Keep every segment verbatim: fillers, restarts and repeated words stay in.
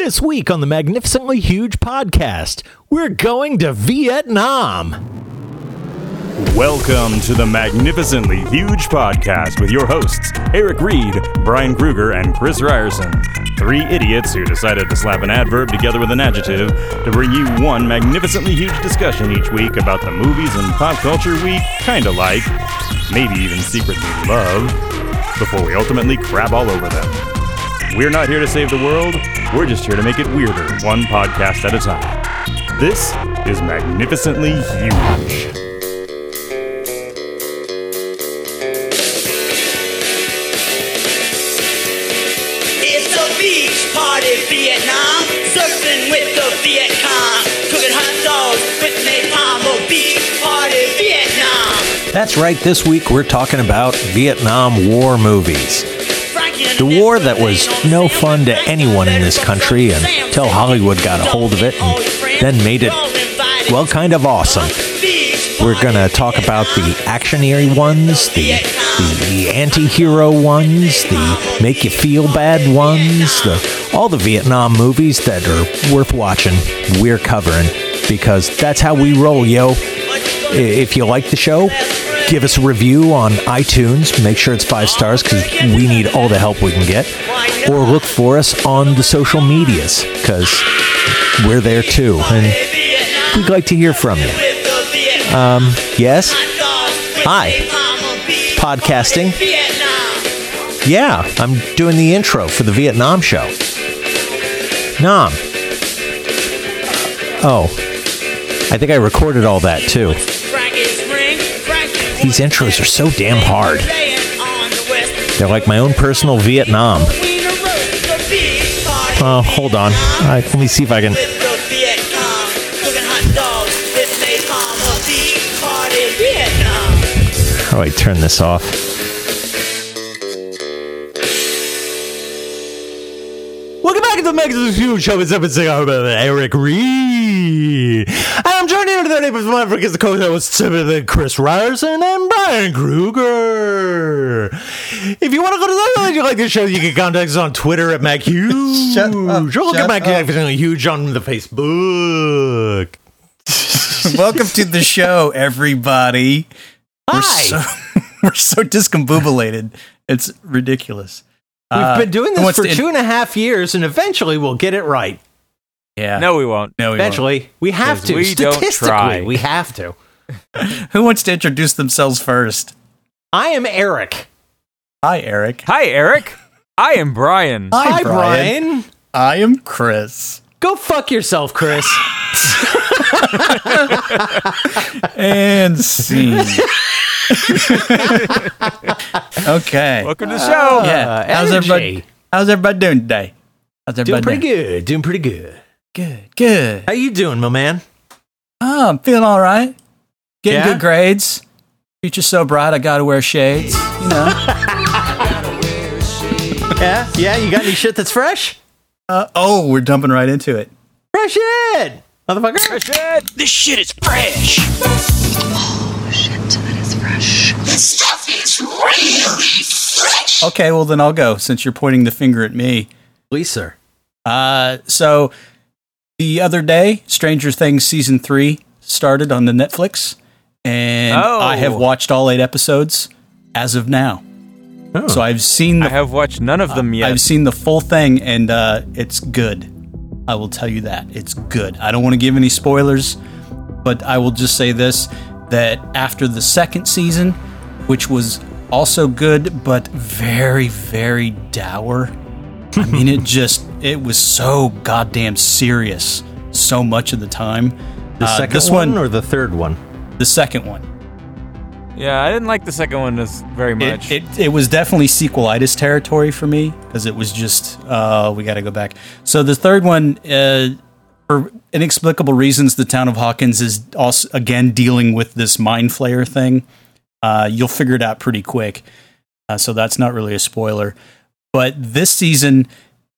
This week on the Magnificently Huge Podcast, we're going to Vietnam. Welcome to the Magnificently Huge Podcast with your hosts, Eric Reed, Brian Kruger, and Chris Ryerson. Three idiots who decided to slap an adverb together with an adjective to bring you one magnificently huge discussion each week about the movies and pop culture we kinda like, maybe even secretly love, before we ultimately crap all over them. We're not here to save the world, we're just here to make it weirder, one podcast at a time. This is Magnificently Huge. It's a beach party, Vietnam, surfing with the Viet Cong, cooking hot dogs with napalm, a beach party, Vietnam. That's right, this week we're talking about Vietnam War movies. The war that was no fun to anyone in this country until Hollywood got a hold of it and then made it, well, kind of awesome. We're going to talk about the actionary ones, the, the, the anti-hero ones, the make-you-feel-bad ones, the, all the Vietnam movies that are worth watching, we're covering, because that's how we roll, yo. If you like the show, give us a review on iTunes. Make sure it's five stars because we need all the help we can get. Or look for us on the social medias because we're there too. And we'd like to hear from you. Um, yes? Hi. Podcasting. Yeah, I'm doing the intro for the Vietnam show. Nam. Oh. I think I recorded all that too. These intros are so damn hard. They're like my own personal Vietnam. Oh, hold on. All right, let me see if I can. How do I turn this off? Welcome back to the Magnificently Huge Show. It's Eric Reed. I'm joined here today with my friends, the co-hosts, Chris Ryerson and Brian Kruger. If you want to go to the website and you like this show, you can contact us on Twitter at MacHuge. Shut up, or look at Magnificently Huge on the Facebook. Welcome to the show, everybody. Hi. We're so, we're so discombobulated. It's ridiculous. We've uh, been doing this for two and a half years, and eventually we'll get it right. Yeah. No, we won't. No, we Eventually, won't. we have to. We Statistically, don't try. we have to. Who wants to introduce themselves first? I am Eric. Hi, Eric. Hi, Eric. I am Brian. Hi, Hi Brian. Brian. I am Chris. Go fuck yourself, Chris. And scene. Okay. Welcome to the show. Uh, yeah. How's everybody, how's everybody doing today? How's everybody doing? Pretty doing? good. Doing pretty good. Good, good. How you doing, my man? Oh, I'm feeling all right. Getting yeah? good grades. Future's so bright, I gotta wear shades. You know. yeah, yeah. You got any shit that's fresh? Uh oh, we're dumping right into it. Fresh it, motherfucker. Fresh it. This shit is fresh. Oh shit, that is fresh. This stuff is really fresh. Okay, well then I'll go since you're pointing the finger at me, please, sir. Uh, so. The other day, Stranger Things Season three started on the Netflix, and oh. I have watched all eight episodes as of now. Oh. So I've seen... The, I have watched none of them uh, yet. I've seen the full thing, and uh, it's good. I will tell you that. It's good. I don't want to give any spoilers, but I will just say this, that after the second season, which was also good, but very, very dour... I mean, it just, it was so goddamn serious so much of the time. The uh, second this one, one or the third one? The second one. Yeah, I didn't like the second one as very much. It, it, it was definitely sequelitis territory for me because it was just, uh, we got to go back. So the third one, uh, for inexplicable reasons, the town of Hawkins is also, again, dealing with this mind flayer thing. Uh, you'll figure it out pretty quick. Uh, so that's not really a spoiler. But this season,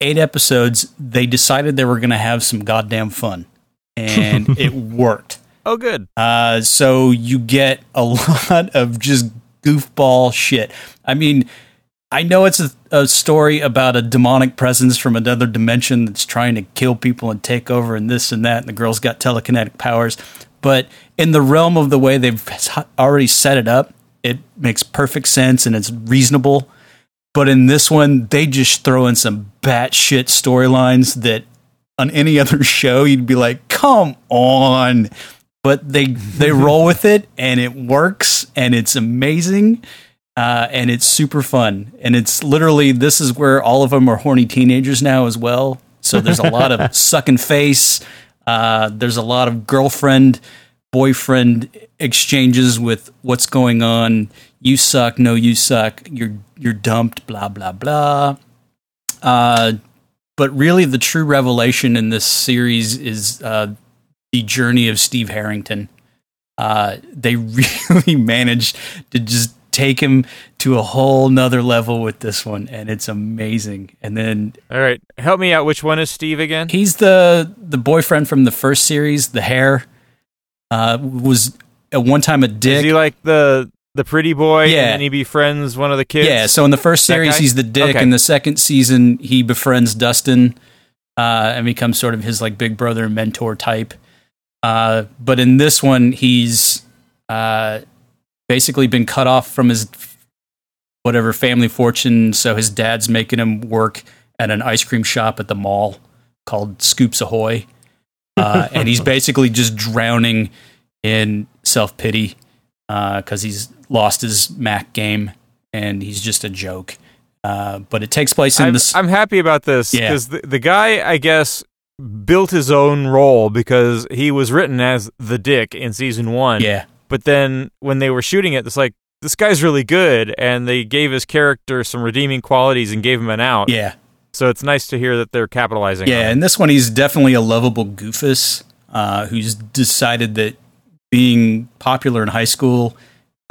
eight episodes, they decided they were going to have some goddamn fun. And it worked. Oh, good. Uh, so you get a lot of just goofball shit. I mean, I know it's a, a story about a demonic presence from another dimension that's trying to kill people and take over and this and that, and the girl's got telekinetic powers. But in the realm of the way they've already set it up, it makes perfect sense and it's reasonable. But in this one, they just throw in some batshit storylines that on any other show, you'd be like, come on. But they, they roll with it, and it works, and it's amazing. Uh, and it's super fun. And it's literally, this is where all of them are horny teenagers now as well. So there's a lot of sucking face. Uh, there's a lot of girlfriend, boyfriend exchanges with what's going on. You suck. No, you suck. You're, you're dumped, blah, blah, blah. Uh, but really the true revelation in this series is, uh, the journey of Steve Harrington. Uh, they really managed to just take him to a whole nother level with this one, and it's amazing. And then, all right, help me out. Which one is Steve again? He's the the boyfriend from the first series. The hair uh, was at one time a dick. Is he like the the pretty boy? Yeah, and then he befriends one of the kids. Yeah. So in the first series, he's the dick. Okay. In the second season, he befriends Dustin uh, and becomes sort of his like big brother and mentor type. Uh, but in this one, he's uh. basically been cut off from his whatever family fortune, so his dad's making him work at an ice cream shop at the mall called Scoops Ahoy, uh, and he's basically just drowning in self-pity because uh, he's lost his Mac game, and he's just a joke. Uh, but it takes place in I'm, this... I'm happy about this, because yeah. the, the guy, I guess, built his own role because he was written as the dick in season one. Yeah. But then when they were shooting it, it's like, this guy's really good, and they gave his character some redeeming qualities and gave him an out. Yeah. So it's nice to hear that they're capitalizing yeah, on it. Yeah, and this one, he's definitely a lovable goofus uh, who's decided that being popular in high school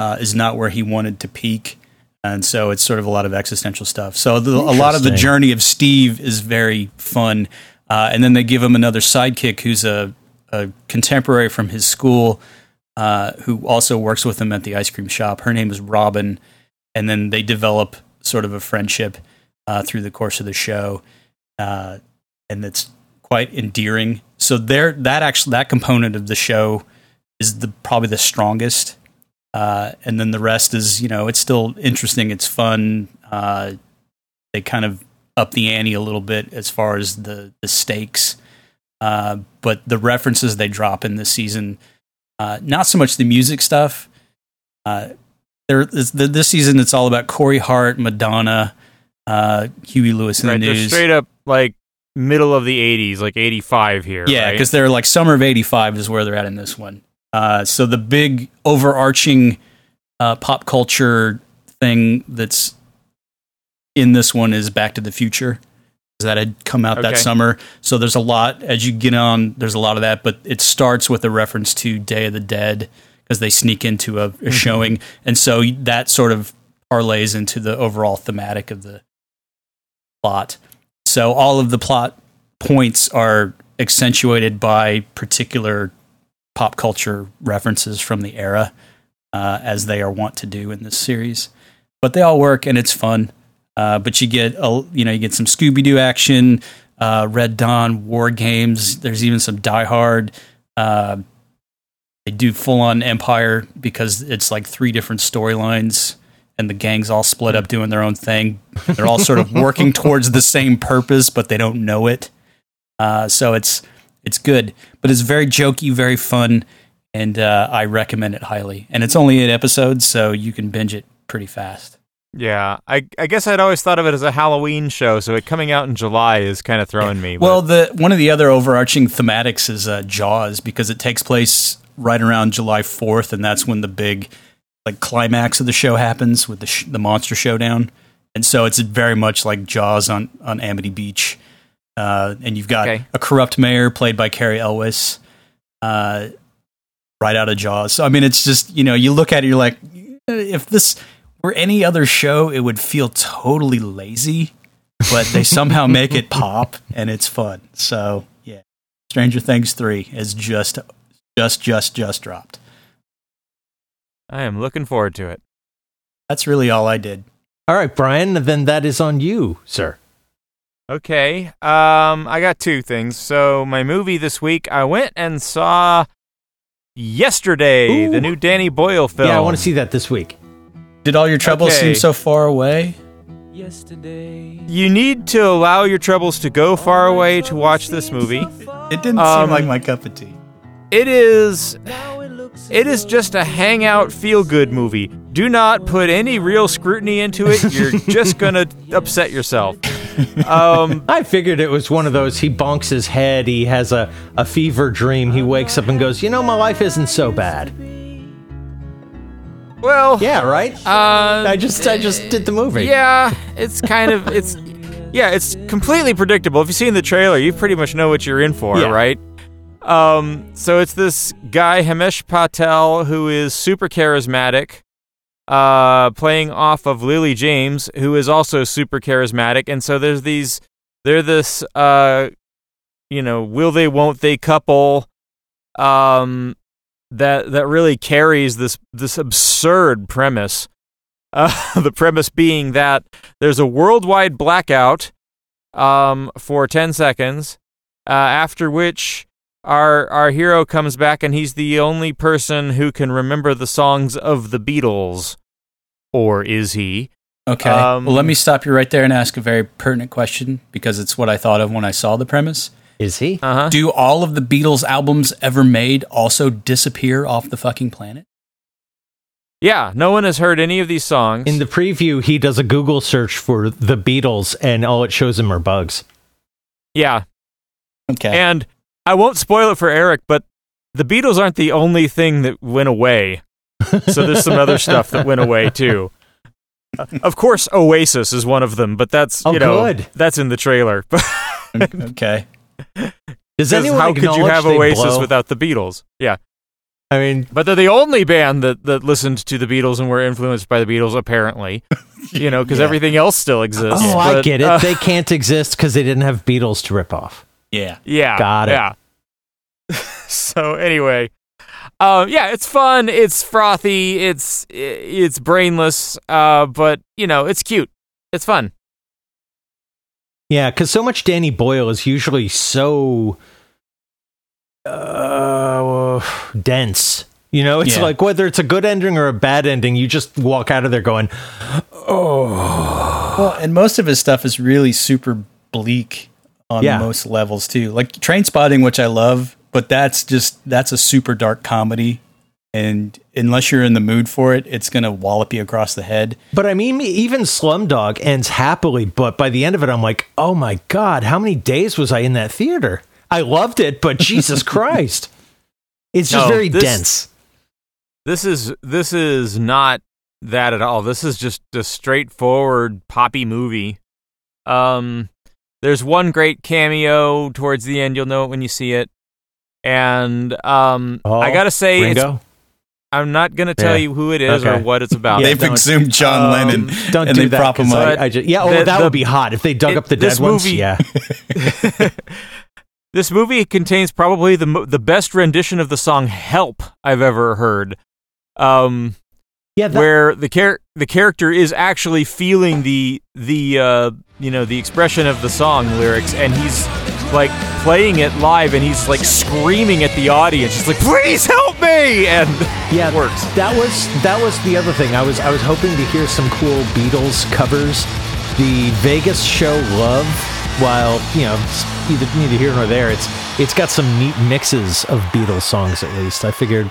uh, is not where he wanted to peak, and so it's sort of a lot of existential stuff. So the, a lot of the journey of Steve is very fun, uh, and then they give him another sidekick who's a, a contemporary from his school, Uh, who also works with him at the ice cream shop. Her name is Robin, and then they develop sort of a friendship uh, through the course of the show, uh, and it's quite endearing. So there, that actually that component of the show is the probably the strongest, uh, and then the rest is you know it's still interesting, it's fun. Uh, they kind of up the ante a little bit as far as the the stakes, uh, but the references they drop in this season. Uh, not so much the music stuff. Uh, there, this, this season, it's all about Corey Hart, Madonna, uh, Huey Lewis in right, the News. They're straight up like middle of the eighties, like eighty-five here. Yeah, because right? They're like summer of eighty-five is where they're at in this one. Uh, so the big overarching uh, pop culture thing that's in this one is Back to the Future. That had come out okay. that summer. So there's a lot, as you get on, there's a lot of that, but it starts with a reference to Day of the Dead because they sneak into a, a mm-hmm. showing. And so that sort of parlays into the overall thematic of the plot. So all of the plot points are accentuated by particular pop culture references from the era, uh, as they are wont to do in this series. But they all work and it's fun. Uh, but you get, a, you know, you get some Scooby-Doo action, uh, Red Dawn, War Games. There's even some Die Hard. Uh, they do full-on Empire because it's like three different storylines, and the gang's all split up doing their own thing. They're all sort of working towards the same purpose, but they don't know it. Uh, so it's it's good, but it's very jokey, very fun, and uh, I recommend it highly. And it's only eight episodes, so you can binge it pretty fast. Yeah, I I guess I'd always thought of it as a Halloween show, so it coming out in July is kind of throwing me. But. Well, the one of the other overarching thematics is uh, Jaws, because it takes place right around July fourth, and that's when the big like climax of the show happens with the sh- the monster showdown. And so it's very much like Jaws on, on Amity Beach. Uh, and you've got okay. a corrupt mayor played by Cary Elwes uh, right out of Jaws. So, I mean, it's just, you know, you look at it, you're like, if this... or any other show, it would feel totally lazy, but they somehow make it pop, and it's fun. So, yeah. Stranger Things three has just, just, just, just dropped. I am looking forward to it. That's really all I did. All right, Brian, then that is on you, sir. Okay, um, I got two things. So my movie this week, I went and saw Yesterday, Ooh. the new Danny Boyle film. Yeah, I want to see that this week. Did all your troubles okay. seem so far away? Yesterday. You need to allow your troubles to go far away to watch this movie. It didn't um, seem like my cup of tea. It is... It is just a hangout, feel-good movie. Do not put any real scrutiny into it. You're just going to upset yourself. Um, I figured it was one of those, he bonks his head, he has a, a fever dream, he wakes up and goes, you know, my life isn't so bad. Well... Yeah, right? Uh, I just I just did the movie. Yeah, it's kind of... it's Yeah, it's completely predictable. If you've seen the trailer, you pretty much know what you're in for, yeah. right? Um, so it's this guy, Himesh Patel, who is super charismatic, uh, playing off of Lily James, who is also super charismatic. And so there's these, they're this, uh, you know, will they, won't they couple, um, that, that really carries this, this absurd premise. Uh, the premise being that there's a worldwide blackout, um, for ten seconds, uh, after which... Our our hero comes back, and he's the only person who can remember the songs of the Beatles, or is he? Okay. Um, well, let me stop you right there and ask a very pertinent question, because it's what I thought of when I saw the premise. Is he? Uh-huh. Do all of the Beatles albums ever made also disappear off the fucking planet? Yeah, no one has heard any of these songs. In the preview, he does a Google search for the Beatles, and all it shows him are bugs. Yeah. Okay. And... I won't spoil it for Eric, but the Beatles aren't the only thing that went away. So there's some other stuff that went away, too. Uh, of course, Oasis is one of them, but that's, oh, you know, good. That's in the trailer. Okay. Does anyone how could you have Oasis blow? Without the Beatles? Yeah. I mean... But they're the only band that, that listened to the Beatles and were influenced by the Beatles, apparently. You know, because yeah. everything else still exists. Oh, but, I get it. Uh, they can't exist because they didn't have Beatles to rip off. Yeah. Yeah. Got it. Yeah. So anyway, um, yeah, it's fun. It's frothy. It's it's brainless. Uh, but you know, it's cute. It's fun. Yeah, because so much Danny Boyle is usually so uh, dense. You know, it's yeah. like whether it's a good ending or a bad ending, you just walk out of there going, oh. Well, and most of his stuff is really super bleak. On yeah. most levels too, like Trainspotting, which I love, but that's just that's a super dark comedy, and unless you're in the mood for it, it's gonna wallop you across the head. But I mean, even Slumdog ends happily, but by the end of it, I'm like, oh my god, how many days was I in that theater? I loved it, but Jesus Christ, it's just no, very this, dense. This is this is not that at all. This is just a straightforward poppy movie. Um. There's one great cameo towards the end. You'll know it when you see it. And um, oh, I got to say, it's, I'm not going to tell yeah. you who it is okay. or what it's about. Yeah, they've don't, exhumed John um, Lennon. Don't and do they that. Prop him up. I, I just, yeah, the, oh, that the, would be hot if they dug it, up the dead ones. Movie, yeah. This movie contains probably the the best rendition of the song Help I've ever heard. Um, yeah, that, where the char- the character is actually feeling the... the uh, you know, the expression of the song lyrics, and he's, like, playing it live, and he's, like, screaming at the audience. He's like, please help me! And yeah, it works. That was that was the other thing. I was I was hoping to hear some cool Beatles covers. The Vegas show Love, while, you know, it's either neither here nor there, it's it's got some neat mixes of Beatles songs, at least. I figured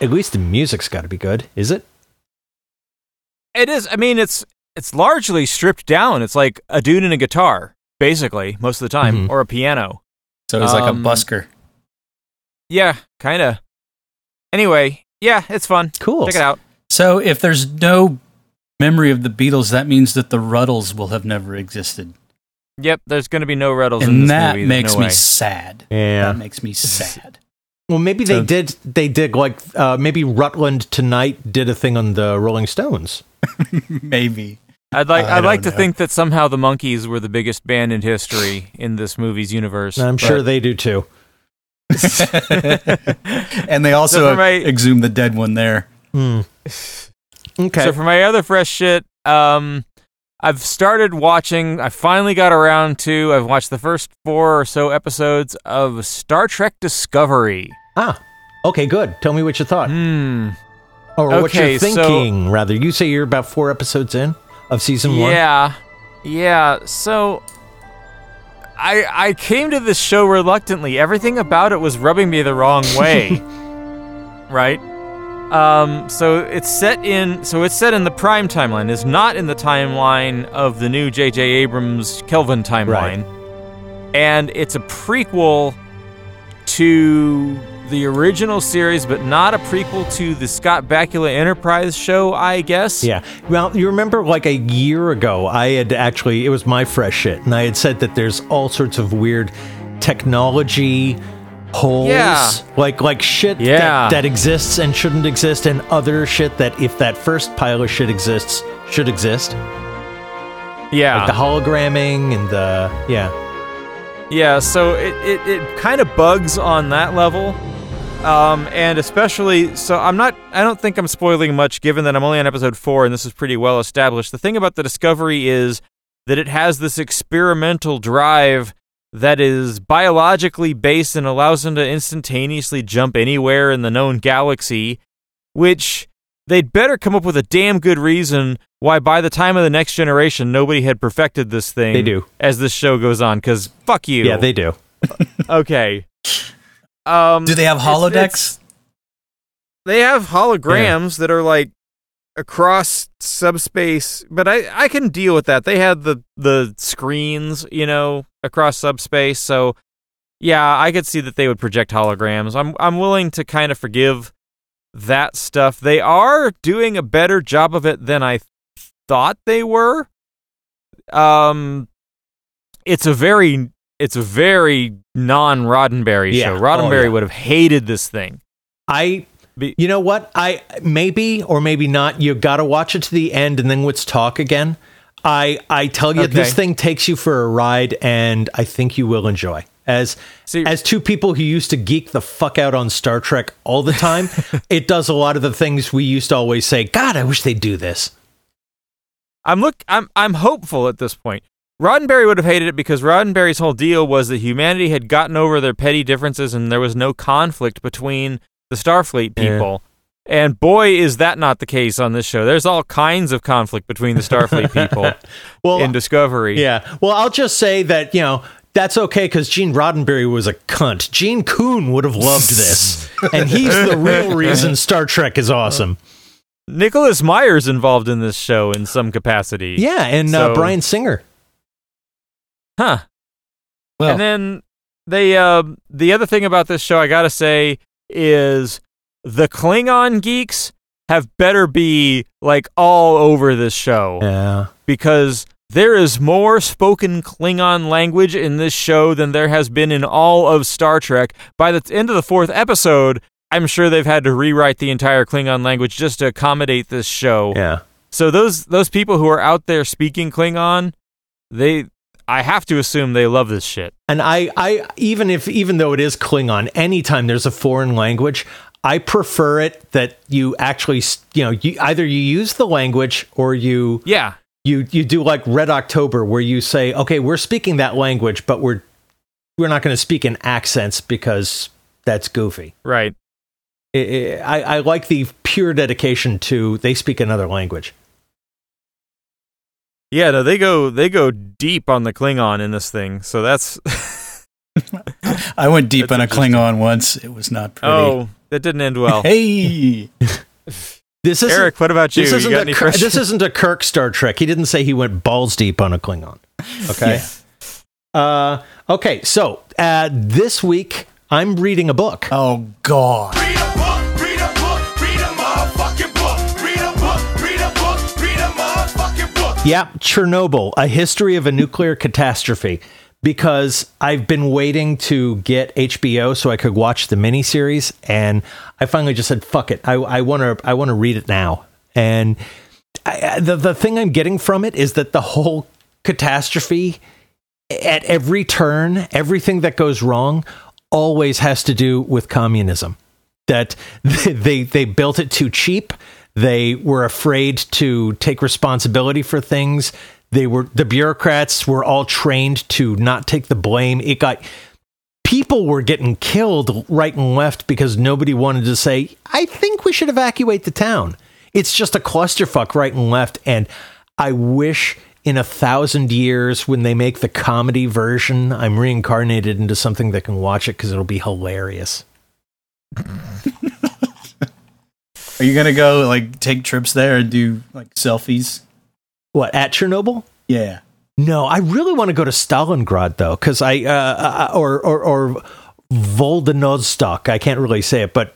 at least the music's got to be good, is it? It is. I mean, it's... It's largely stripped down. It's like a dude and a guitar, basically, most of the time, mm-hmm. or a piano. So it's um, like a busker. Yeah, kind of. Anyway, yeah, it's fun. Cool. Check it out. So if there's no memory of the Beatles, that means that the Ruddles will have never existed. Yep, there's going to be no Ruddles and in this that movie. And no that makes me sad. Yeah. That makes me sad. Well, maybe so, they did, They did like, uh, maybe Rutland Tonight did a thing on the Rolling Stones. Maybe. I'd like uh, I'd like to know. think that somehow the Monkees were the biggest band in history in this movie's universe. I'm but... sure they do too. And they also so my... exhumed the dead one there. Mm. Okay. So for my other fresh shit, um, I've started watching, I finally got around to, I've watched the first four or so episodes of Star Trek Discovery. Ah, okay, good. Tell me what you thought. Hmm. Or okay, what you're thinking, so, rather. You say you're about four episodes in of season yeah, one? Yeah. Yeah, so I I came to this show reluctantly. Everything about it was rubbing me the wrong way. Right? Um, so it's set in so it's set in the Prime timeline. It's not in the timeline of the new J J Abrams Kelvin timeline. Right. And it's a prequel to the original series, but not a prequel to the Scott Bakula Enterprise show, I guess. Yeah. Well, you remember like a year ago, I had actually, it was my fresh shit, and I had said that there's all sorts of weird technology holes, yeah. like like shit yeah. that, that exists and shouldn't exist, and other shit that if that first pile of shit exists, should exist. Yeah. Like the hologramming and the, yeah. Yeah, so it, it, it kind of bugs on that level. Um, and especially, so I'm not, I don't think I'm spoiling much given that I'm only on episode four and this is pretty well established. The thing about the Discovery is that it has this experimental drive that is biologically based and allows them to instantaneously jump anywhere in the known galaxy, which they'd better come up with a damn good reason why by the time of the Next Generation, nobody had perfected this thing. They do. As this show goes on, because fuck you. Yeah, they do. Okay. Um, do they have holodecks? It's, it's, they have holograms yeah. that are like across subspace, but I, I can deal with that. They had the, the screens, you know, across subspace, so yeah, I could see that they would project holograms. I'm I'm willing to kind of forgive that stuff. They are doing a better job of it than I thought they were. Um, it's a very, it's a very non-Roddenberry yeah. show. Roddenberry oh, yeah. would have hated this thing. I, you know what? I maybe or maybe not. You got to watch it to the end, and then let's talk again. I, I tell you, okay. This thing takes you for a ride, and I think you will enjoy. As See, as two people who used to geek the fuck out on Star Trek all the time, it does a lot of the things we used to always say. God, I wish they'd do this. I'm look. I'm I'm hopeful at this point. Roddenberry would have hated it because Roddenberry's whole deal was that humanity had gotten over their petty differences and there was no conflict between the Starfleet people. Yeah. And boy, is that not the case on this show. There's all kinds of conflict between the Starfleet people well, in Discovery. Yeah. Well, I'll just say that, you know, that's okay because Gene Roddenberry was a cunt. Gene Kuhn would have loved this. And he's the real reason Star Trek is awesome. Nicholas Meyer's involved in this show in some capacity. Yeah, and so, uh, Bryan Singer. Huh. Well. And then they uh, the other thing about this show I gotta say is the Klingon geeks have better be like all over this show. Yeah. Because there is more spoken Klingon language in this show than there has been in all of Star Trek. By the end of the fourth episode, I'm sure they've had to rewrite the entire Klingon language just to accommodate this show. Yeah. So those those people who are out there speaking Klingon, they I have to assume they love this shit. And I, I even if even though it is Klingon, anytime there's a foreign language, I prefer it that you actually, you know, you, either you use the language or you yeah. you you do like Red October where you say, "Okay, we're speaking that language, but we're we're not going to speak in accents because that's goofy." Right. It, it, I, I like the pure dedication to they speak another language. Yeah, no, they go they go deep on the Klingon in this thing, so that's... I went deep on a Klingon once. It was not pretty. Oh, that didn't end well. Hey! This Eric, what about you? This isn't, you got any Kirk, this isn't a Kirk Star Trek. He didn't say he went balls deep on a Klingon. Okay? Yeah. Uh, okay, so uh, this week, I'm reading a book. Oh, God. Read a book! Read a book! Read a motherfucking book! Read a book! Read a book! Read a motherfucking book! Yeah, Chernobyl, A History of a Nuclear Catastrophe, because I've been waiting to get H B O so I could watch the miniseries, and I finally just said, fuck it, I, I want to I want to read it now. And I, the, the thing I'm getting from it is that the whole catastrophe, at every turn, everything that goes wrong, always has to do with communism. That they, they, they built it too cheap. They were afraid to take responsibility for things. They were, the bureaucrats were all trained to not take the blame. It got, people were getting killed right and left because nobody wanted to say, I think we should evacuate the town. It's just a clusterfuck right and left. And I wish in a thousand years when they make the comedy version, I'm reincarnated into something that can watch it because it'll be hilarious. Are you going to go like take trips there and do like selfies? What, at Chernobyl? Yeah. No, I really want to go to Stalingrad, though, because I, uh, or, or, or Volodynozhsk, I can't really say it, but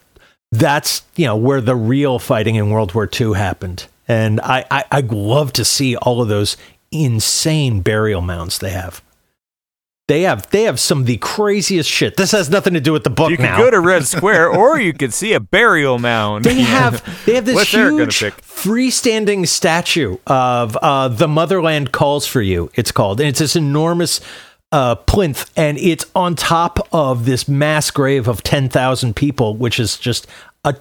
that's, you know, where the real fighting in World War Two happened. And I, I, I'd love to see all of those insane burial mounds they have. They have, they have some of the craziest shit. This has nothing to do with the book now. You can now. go to Red Square, or you can see a burial mound. They have, they have this What's huge freestanding statue of uh, "The Motherland Calls for You." It's called, and it's this enormous uh, plinth, and it's on top of this mass grave of ten thousand people, which is just a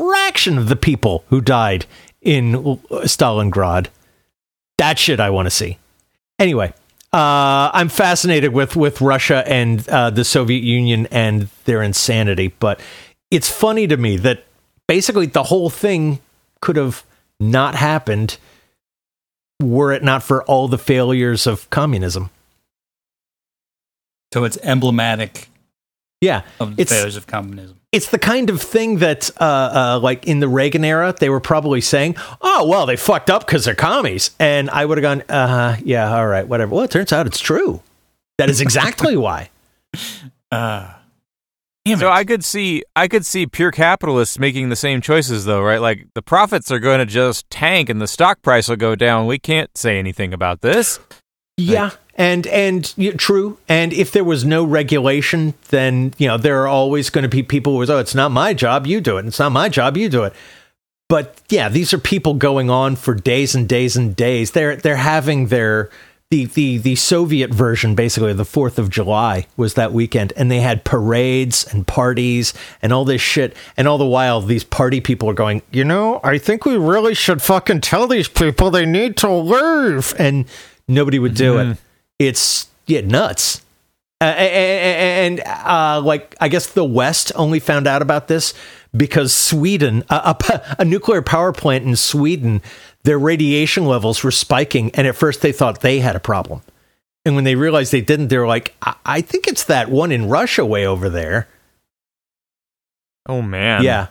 fraction of the people who died in Stalingrad. That shit I want to see. Anyway. Uh, I'm fascinated with, with Russia and uh, the Soviet Union and their insanity, but it's funny to me that basically the whole thing could have not happened were it not for all the failures of communism. So it's emblematic yeah, of the failures of communism. It's the kind of thing that, uh, uh, like, in the Reagan era, they were probably saying, oh, well, they fucked up because they're commies. And I would have gone, uh, yeah, all right, whatever. Well, it turns out it's true. That is exactly why. Uh, so I could see I could see pure capitalists making the same choices, though, right? Like, the profits are going to just tank and the stock price will go down. We can't say anything about this. Yeah. Like, And and yeah, true. And if there was no regulation, then, you know, there are always going to be people who are, oh, it's not my job, you do it. It's not my job, you do it. But yeah, these are people going on for days and days and days. They're they're having their the the the Soviet version, basically. The fourth of July was that weekend, and they had parades and parties and all this shit. And all the while, these party people are going, you know, I think we really should fucking tell these people they need to leave, and nobody would do mm-hmm. it. It's yeah, nuts. Uh, and uh, like, I guess the West only found out about this because Sweden, a, a, a nuclear power plant in Sweden, their radiation levels were spiking. And at first they thought they had a problem. And when they realized they didn't, they were like, I, I think it's that one in Russia way over there. Oh, man. Yeah.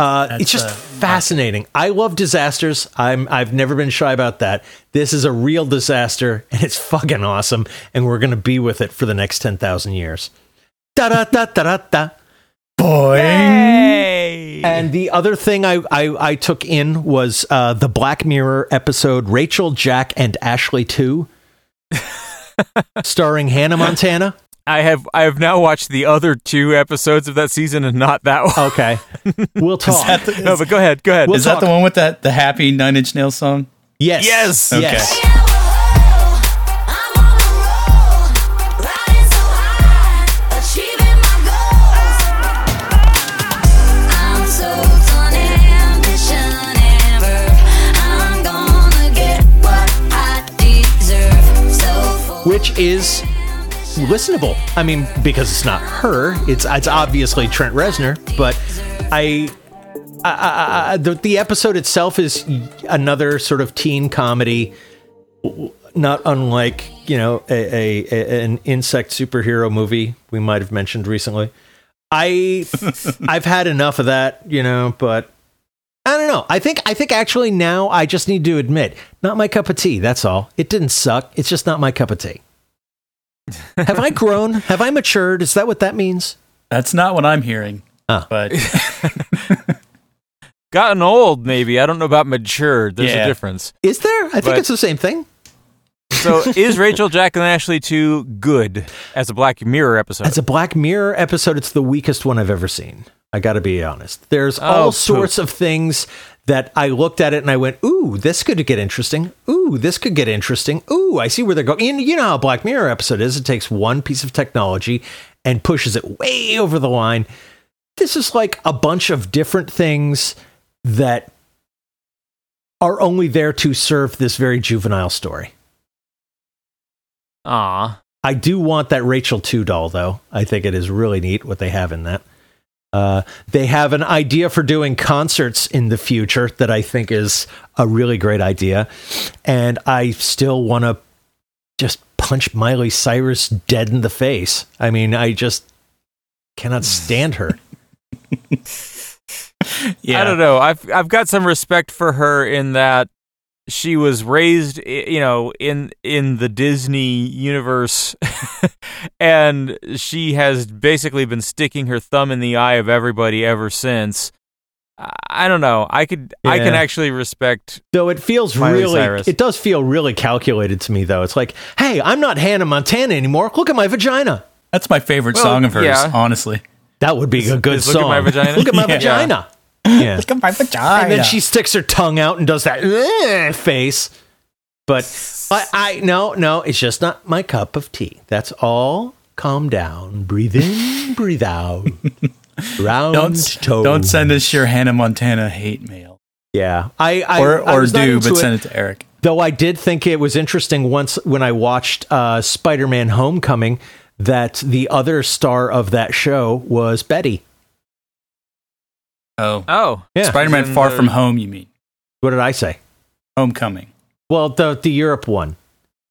Uh, it's just uh, fascinating. I love disasters. I'm, I've never been shy about that. This is a real disaster, and it's fucking awesome, and we're going to be with it for the next ten thousand years. Da-da-da-da-da-da. Boing! Yay! And the other thing I, I, I took in was uh, the Black Mirror episode Rachel, Jack, and Ashley two, starring Hannah Montana. I have I have now watched the other two episodes of that season and not that one. Okay. We'll talk. The, is, no, but go ahead. Go ahead. We'll is talk. that the one with that the happy Nine Inch Nails song? Yes. Yes. Okay. Yes. Which is listenable. I mean, because it's not her, it's it's obviously Trent Reznor, but I, I, I the, the episode itself is another sort of teen comedy, not unlike, you know, a, a, a an insect superhero movie we might have mentioned recently. I I've had enough of that, you know, but I don't know. I think I think actually now I just need to admit, not my cup of tea, that's all. It didn't suck. It's just not my cup of tea. Have I grown? Have I matured? Is that what that means? That's not what I'm hearing. Oh. But gotten old, maybe. I don't know about matured. There's yeah. a difference. Is there? I but... think it's the same thing. So is Rachel, Jack, and Ashley two good as a Black Mirror episode? As a Black Mirror episode, it's the weakest one I've ever seen. I got to be honest. There's oh, all sorts poop. of things that I looked at it and I went, ooh, this could get interesting. Ooh, this could get interesting. Ooh, I see where they're going. And you know how a Black Mirror episode is. It takes one piece of technology and pushes it way over the line. This is like a bunch of different things that are only there to serve this very juvenile story. Aw. I do want that Rachel two doll, though. I think it is really neat what they have in that. Uh, they have an idea for doing concerts in the future that I think is a really great idea. And I still want to just punch Miley Cyrus dead in the face. I mean, I just cannot stand her. Yeah. I don't know. I've I've got some respect for her in that she was raised, you know, in in the Disney universe, and she has basically been sticking her thumb in the eye of everybody ever since. I don't know. I could yeah. I can actually respect. Though it feels Miley really, Cyrus. It does feel really calculated to me, though. It's like, hey, I'm not Hannah Montana anymore. Look at my vagina. That's my favorite well, song of hers, yeah. honestly. That would be is, a good song. Look at my vagina. Look at my yeah. vagina. Yeah. Look at my vagina. And then she sticks her tongue out and does that face. But I, I no, no, it's just not my cup of tea. That's all. Calm down. Breathe in, breathe out. Round don't, toes. Don't send us your Hannah Montana hate mail. Yeah. I, I Or, or I do, but it, send it to Eric. Though I did think it was interesting once when I watched uh, Spider-Man: Homecoming that the other star of that show was Betty. Oh. Oh. Yeah. Spider-Man in Far the... From Home, you mean? What did I say? Homecoming. Well, the the Europe one.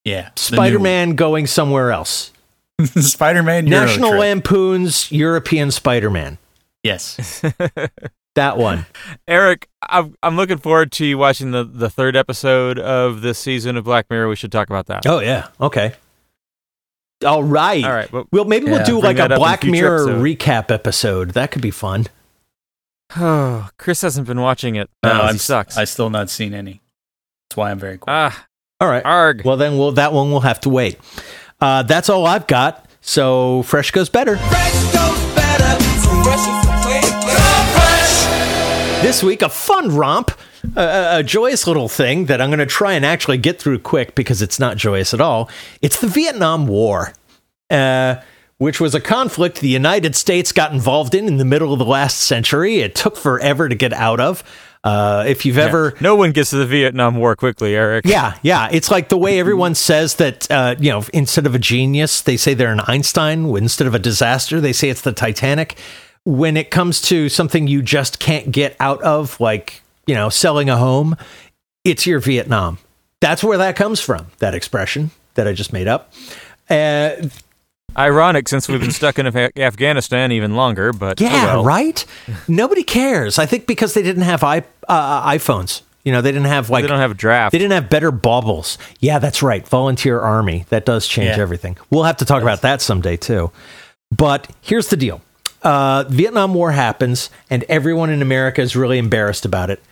Yeah. Spider-Man going somewhere else. Spider-Man Euro National trip. Lampoon's European Spider-Man. Yes. That one. Eric, I'm, I'm looking forward to you watching the, the third episode of this season of Black Mirror. We should talk about that. Oh, yeah. Okay. All right. All right. Well, well maybe yeah, we'll do like a Black Mirror episode. recap episode. That could be fun. Oh, Chris hasn't been watching it. No, no I'm sucks. I still not seen any. That's why I'm very quiet. Ah, all right. Arg. Well, then we'll that one will have to wait. Uh, that's all I've got. So fresh goes better. Fresh goes better. Fresh is the play. Fresh. This week, a fun romp, a, a joyous little thing that I'm going to try and actually get through quick because it's not joyous at all. It's the Vietnam War. Uh, which was a conflict the United States got involved in in the middle of the last century. It took forever to get out of. Uh, if you've yeah. ever... No one gets to the Vietnam War quickly, Eric. Yeah, yeah. It's like the way everyone says that, uh, you know, instead of a genius, they say they're an Einstein. Instead of a disaster, they say it's the Titanic. When it comes to something you just can't get out of, like, you know, selling a home, it's your Vietnam. That's where that comes from, that expression that I just made up. Uh Ironic, since we've been stuck in Af- Afghanistan even longer, but yeah, oh well. Right. Nobody cares. I think because they didn't have i uh, iPhones. You know, they didn't have like they don't have a draft. They didn't have better baubles. Yeah, that's right. Volunteer army. That does change yeah. everything. We'll have to talk about that someday too. But here's the deal: uh, Vietnam War happens, and everyone in America is really embarrassed about it.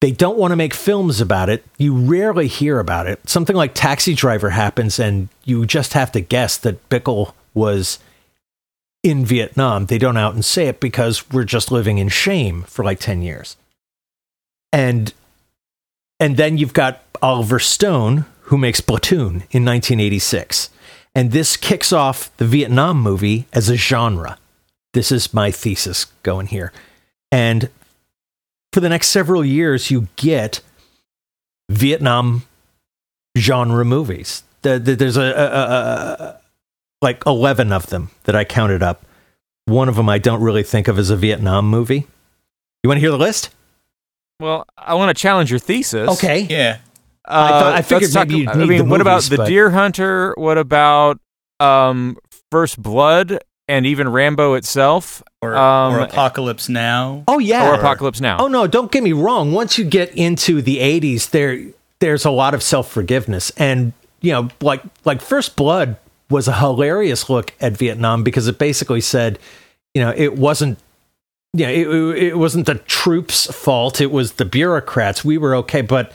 They don't want to make films about it. You rarely hear about it. Something like Taxi Driver happens, and you just have to guess that Bickle was in Vietnam. They don't out and say it because we're just living in shame for like ten years. And and then you've got Oliver Stone, who makes Platoon in nineteen eighty-six. And this kicks off the Vietnam movie as a genre. This is my thesis going here. And for the next several years, you get Vietnam genre movies. The, the, there's a, a, a like eleven of them that I counted up. One of them I don't really think of as a Vietnam movie. You want to hear the list? Well, I want to challenge your thesis. Okay. Yeah. Uh, I, thought, I figured maybe you'd need I mean, the movies, what about but... The Deer Hunter? What about um, First Blood? And even Rambo itself. Or, um, or Apocalypse Now. Oh, yeah. Or Apocalypse Now. Oh, no, don't get me wrong. Once you get into the eighties, there there's a lot of self-forgiveness. And, you know, like like First Blood was a hilarious look at Vietnam because it basically said, you know, it wasn't, you know, it, it wasn't the troops' fault. It was the bureaucrats. We were okay, but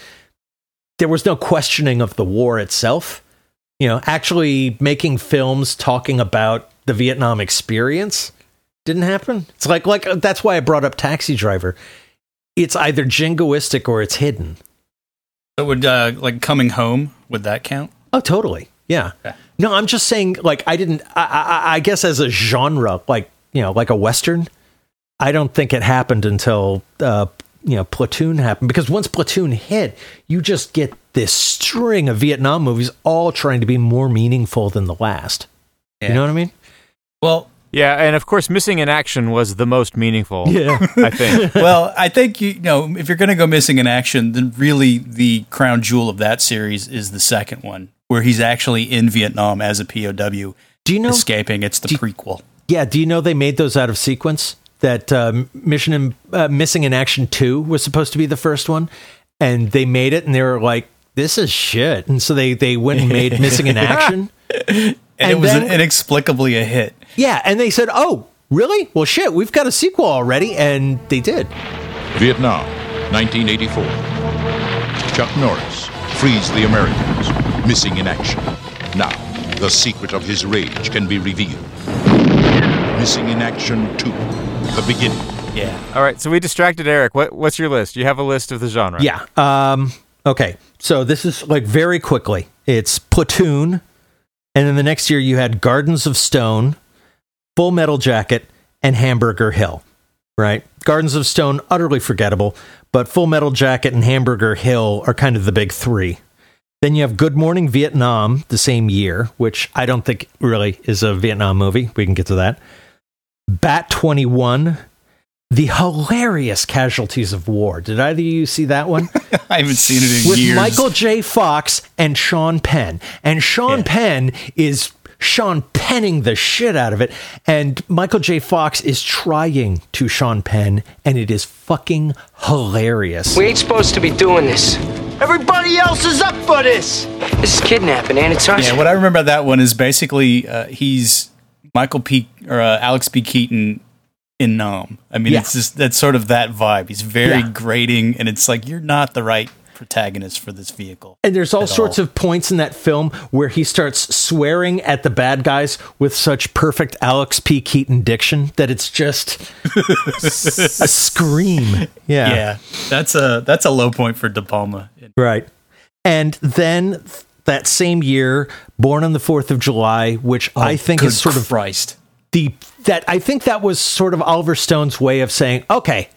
there was no questioning of the war itself. You know, actually making films talking about the Vietnam experience didn't happen. It's like, like, that's why I brought up Taxi Driver. It's either jingoistic or it's hidden. So would, uh, like Coming Home, would that count? Oh, totally. Yeah. Okay. No, I'm just saying, like, I didn't, I, I, I guess as a genre, like, you know, like a Western, I don't think it happened until, uh, you know, Platoon happened, because once Platoon hit, you just get this string of Vietnam movies all trying to be more meaningful than the last. Yeah. You know what I mean? Well, yeah, and of course, Missing in Action was the most meaningful, yeah. I think. Well, I think, you know, if you're going to go Missing in Action, then really the crown jewel of that series is the second one, where he's actually in Vietnam as a P O W, do you know, escaping. It's the do, prequel. Yeah, do you know they made those out of sequence? That uh, Mission in, uh, Missing in Action two was supposed to be the first one, and they made it, and they were like, this is shit. And so they, they went and made Missing in Action. and, and it was then, inexplicably a hit. Yeah, and they said, oh, really? Well, shit, we've got a sequel already, and they did. Vietnam, nineteen eighty-four. Chuck Norris frees the Americans. Missing in Action. Now, the secret of his rage can be revealed. Missing in Action two. The beginning. Yeah. All right, so we distracted Eric. What, what's your list? You have a list of the genre. Yeah. Um, okay, so this is, like, very quickly. It's Platoon, and then the next year you had Gardens of Stone, Full Metal Jacket, and Hamburger Hill, right? Gardens of Stone, utterly forgettable, but Full Metal Jacket and Hamburger Hill are kind of the big three. Then you have Good Morning Vietnam the same year, which I don't think really is a Vietnam movie. We can get to that. Bat twenty-one, The Hilarious Casualties of War. Did either of you see that one? I haven't seen it in With years. With Michael J. Fox and Sean Penn. And Sean yeah. Penn is Sean Penning the shit out of it. And Michael J. Fox is trying to Sean Penn, and it is fucking hilarious. We ain't supposed to be doing this. Everybody else is up for this. This is kidnapping, and it's us. Yeah, what I remember that one is basically uh, he's... Michael P. or uh, Alex B. Keaton in Nam. I mean, yeah. it's just that's sort of that vibe. He's very yeah. grating, and it's like you're not the right protagonist for this vehicle. And there's all sorts all. of points in that film where he starts swearing at the bad guys with such perfect Alex P. Keaton diction that it's just a scream. Yeah, yeah. That's a that's a low point for De Palma, right? And then. That same year, Born on the Fourth of July, which oh, I think is sort of Christ. the that I think that was sort of Oliver Stone's way of saying, okay,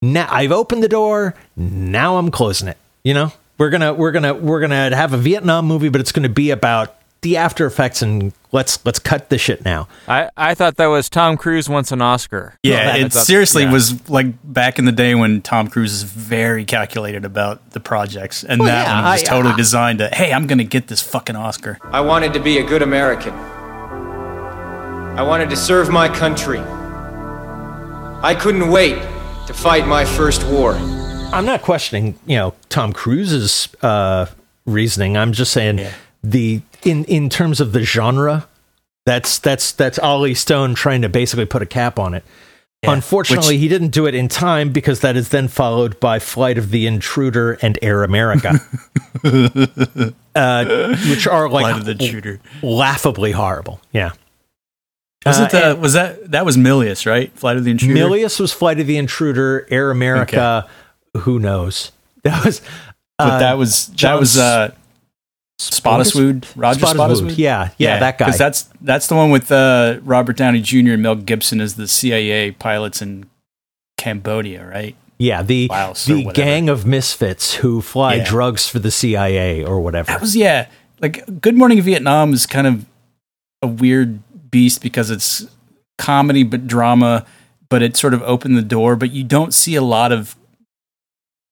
now I've opened the door, now I'm closing it. You know, we're gonna we're gonna we're gonna have a Vietnam movie, but it's gonna be about the after effects, and let's let's cut this shit now. I, I thought that was Tom Cruise wants an Oscar. Yeah, well, it thought, seriously yeah. was like back in the day when Tom Cruise is very calculated about the projects, and well, that yeah, one was I, totally I, designed to, hey, I'm going to get this fucking Oscar. I wanted to be a good American. I wanted to serve my country. I couldn't wait to fight my first war. I'm not questioning, you know, Tom Cruise's uh, reasoning. I'm just saying yeah. the... In, in terms of the genre, that's that's that's Ollie Stone trying to basically put a cap on it. Yeah, Unfortunately, which, he didn't do it in time, because that is then followed by Flight of the Intruder and Air America, uh, which are like Flight of the Intruder. laughably horrible. Yeah, wasn't uh, that was that that was Milius, right? Flight of the Intruder. Milius was Flight of the Intruder. Air America. Okay. Who knows? That was. Uh, but that was John's, that was. Uh, Spottiswoode, Roger Spottiswoode, yeah, yeah, yeah, that guy. Because that's that's the one with uh, Robert Downey Junior and Mel Gibson as the C I A pilots in Cambodia, right? Yeah, the Laos the gang of misfits who fly yeah. drugs for the C I A or whatever. That was yeah, like Good Morning Vietnam is kind of a weird beast because it's comedy but drama, but it sort of opened the door. But you don't see a lot of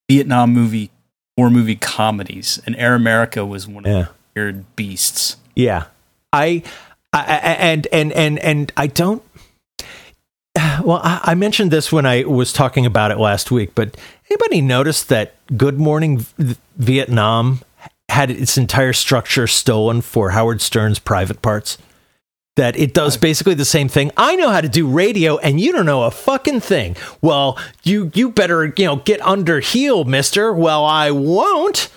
Vietnam movie. War movie comedies, and Air America was one of yeah. the weird beasts. Yeah, I, I and and and and I don't. Well, I, I mentioned this when I was talking about it last week, but anybody noticed that Good Morning Vietnam had its entire structure stolen for Howard Stern's Private Parts? That it does basically the same thing. I know how to do radio, and you don't know a fucking thing. Well, you you better you know get under heel, mister. Well, I won't.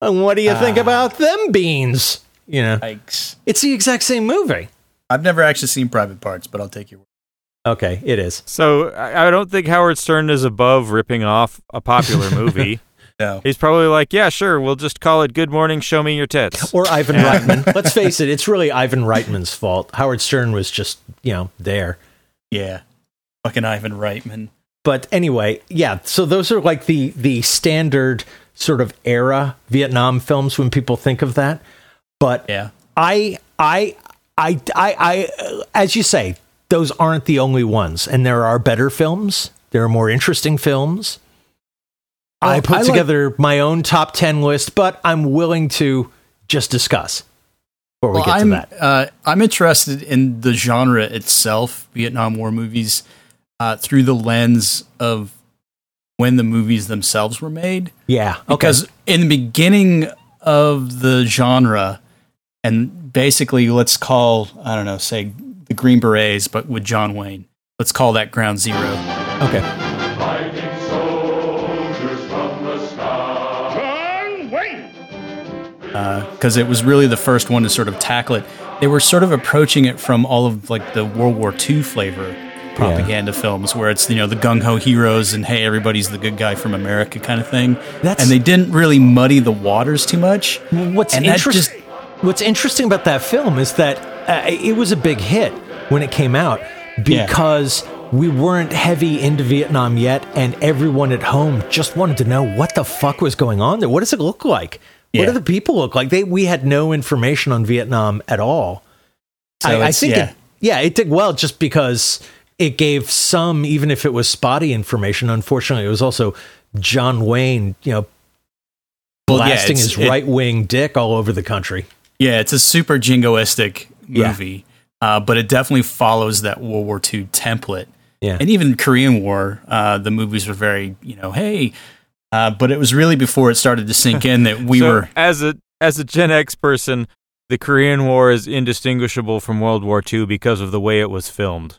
And what do you uh, think about them beans? You know, yikes. It's the exact same movie. I've never actually seen Private Parts, but I'll take your word. Okay, it is. So I don't think Howard Stern is above ripping off a popular movie. No. He's probably like, yeah, sure, we'll just call it Good Morning, Show Me Your Tits. Or Ivan Reitman. Let's face it, it's really Ivan Reitman's fault. Howard Stern was just, you know, there. Yeah. Fucking Ivan Reitman. But anyway, yeah, so those are like the the standard sort of era Vietnam films when people think of that. But yeah. I, I, I, I, I, as you say, those aren't the only ones. And there are better films. There are more interesting films. Oh, I put I together like, my own top ten list, but I'm willing to just discuss before well, we get I'm, to that. Uh, I'm interested in the genre itself, Vietnam War movies, uh, through the lens of when the movies themselves were made. Yeah. Okay. Because in the beginning of the genre, and basically let's call, I don't know, say the Green Berets, but with John Wayne, let's call that Ground Zero. Okay. Fighting soldiers from the sky. John Wayne! Because uh, it was really the first one to sort of tackle it. They were sort of approaching it from all of like the World War Two flavor propaganda yeah. films where it's, you know, the gung-ho heroes and hey, everybody's the good guy from America kind of thing. That's, and they didn't really muddy the waters too much. What's and interesting just, What's interesting about that film is that uh, it was a big hit when it came out because yeah. we weren't heavy into Vietnam yet and everyone at home just wanted to know what the fuck was going on there. What does it look like? Yeah. What do the people look like? They We had no information on Vietnam at all. So I, I think yeah. It, yeah, it did well just because it gave some, even if it was spotty information. Unfortunately, it was also John Wayne, you know, well, blasting yeah, his it, right wing dick all over the country. Yeah, it's a super jingoistic movie, yeah. uh, but it definitely follows that World War Two template. Yeah, and even Korean War, uh, the movies were very, you know, hey, uh, but it was really before it started to sink in that we so were as a as a Gen X person, the Korean War is indistinguishable from World War Two because of the way it was filmed.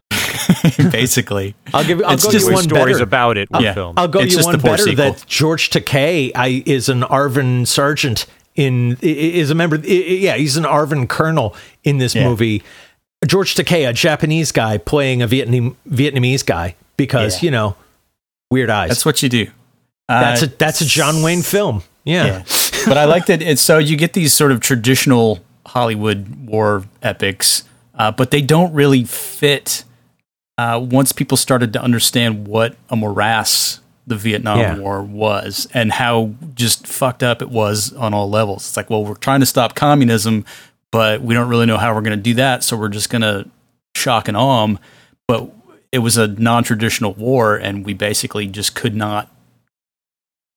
Basically, I'll give. I'll it's go just you one stories better. About it. I'll, yeah. film. I'll go it's you one better. Sequel. That George Takei I, is an Arvin sergeant in is a member. Yeah, he's an Arvin colonel in this yeah. movie. George Takei, a Japanese guy playing a Vietnam Vietnamese guy because yeah. you know weird eyes. That's what you do. Uh, that's a that's a John Wayne film. Yeah, yeah. But I like that. It's so you get these sort of traditional Hollywood war epics, uh, but they don't really fit. Uh, once people started to understand what a morass the Vietnam yeah. War was and how just fucked up it was on all levels. It's like, well, we're trying to stop communism, but we don't really know how we're going to do that. So we're just going to shock and awe them. But it was a non-traditional war, and we basically just could not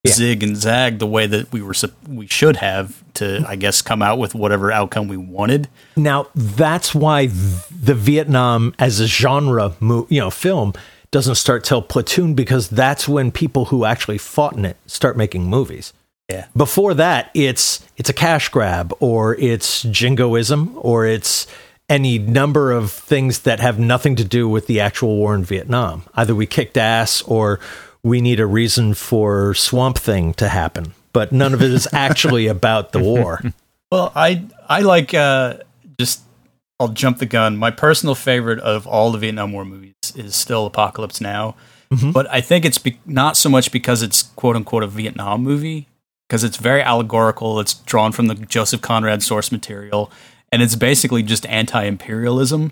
yeah. zig and zag the way that we were we should have to, I guess, come out with whatever outcome we wanted. Now, that's why the Vietnam as a genre, mo- you know, film doesn't start till Platoon, because that's when people who actually fought in it start making movies. Yeah. Before that, it's it's a cash grab, or it's jingoism, or it's any number of things that have nothing to do with the actual war in Vietnam. Either we kicked ass, or we need a reason for Swamp Thing to happen, but none of it is actually about the war. Well, I, I like, uh, just, I'll jump the gun. My personal favorite of all the Vietnam War movies is still Apocalypse Now, mm-hmm. but I think it's be- not so much because it's quote unquote a Vietnam movie, because it's very allegorical. It's drawn from the Joseph Conrad source material, and it's basically just anti-imperialism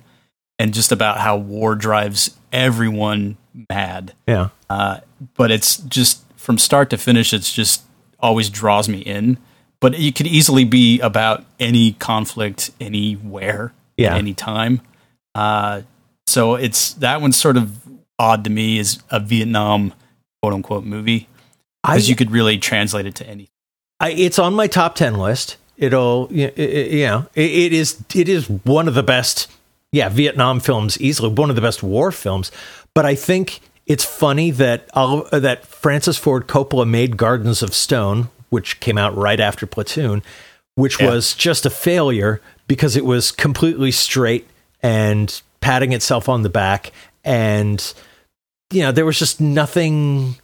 and just about how war drives everyone mad. Yeah. Uh, but it's just from start to finish, it's just always draws me in. But it could easily be about any conflict, anywhere, yeah. at any time. Uh, so it's that one's sort of odd to me is a Vietnam quote unquote movie, because you could really translate it to anything. I, it's on my top ten list. It'll, you know, it, you know it, it is it is one of the best, yeah, Vietnam films easily, one of the best war films. But I think it's funny that uh, that Francis Ford Coppola made Gardens of Stone, which came out right after Platoon, which yeah. was just a failure because it was completely straight and patting itself on the back. And, you know, there was just nothing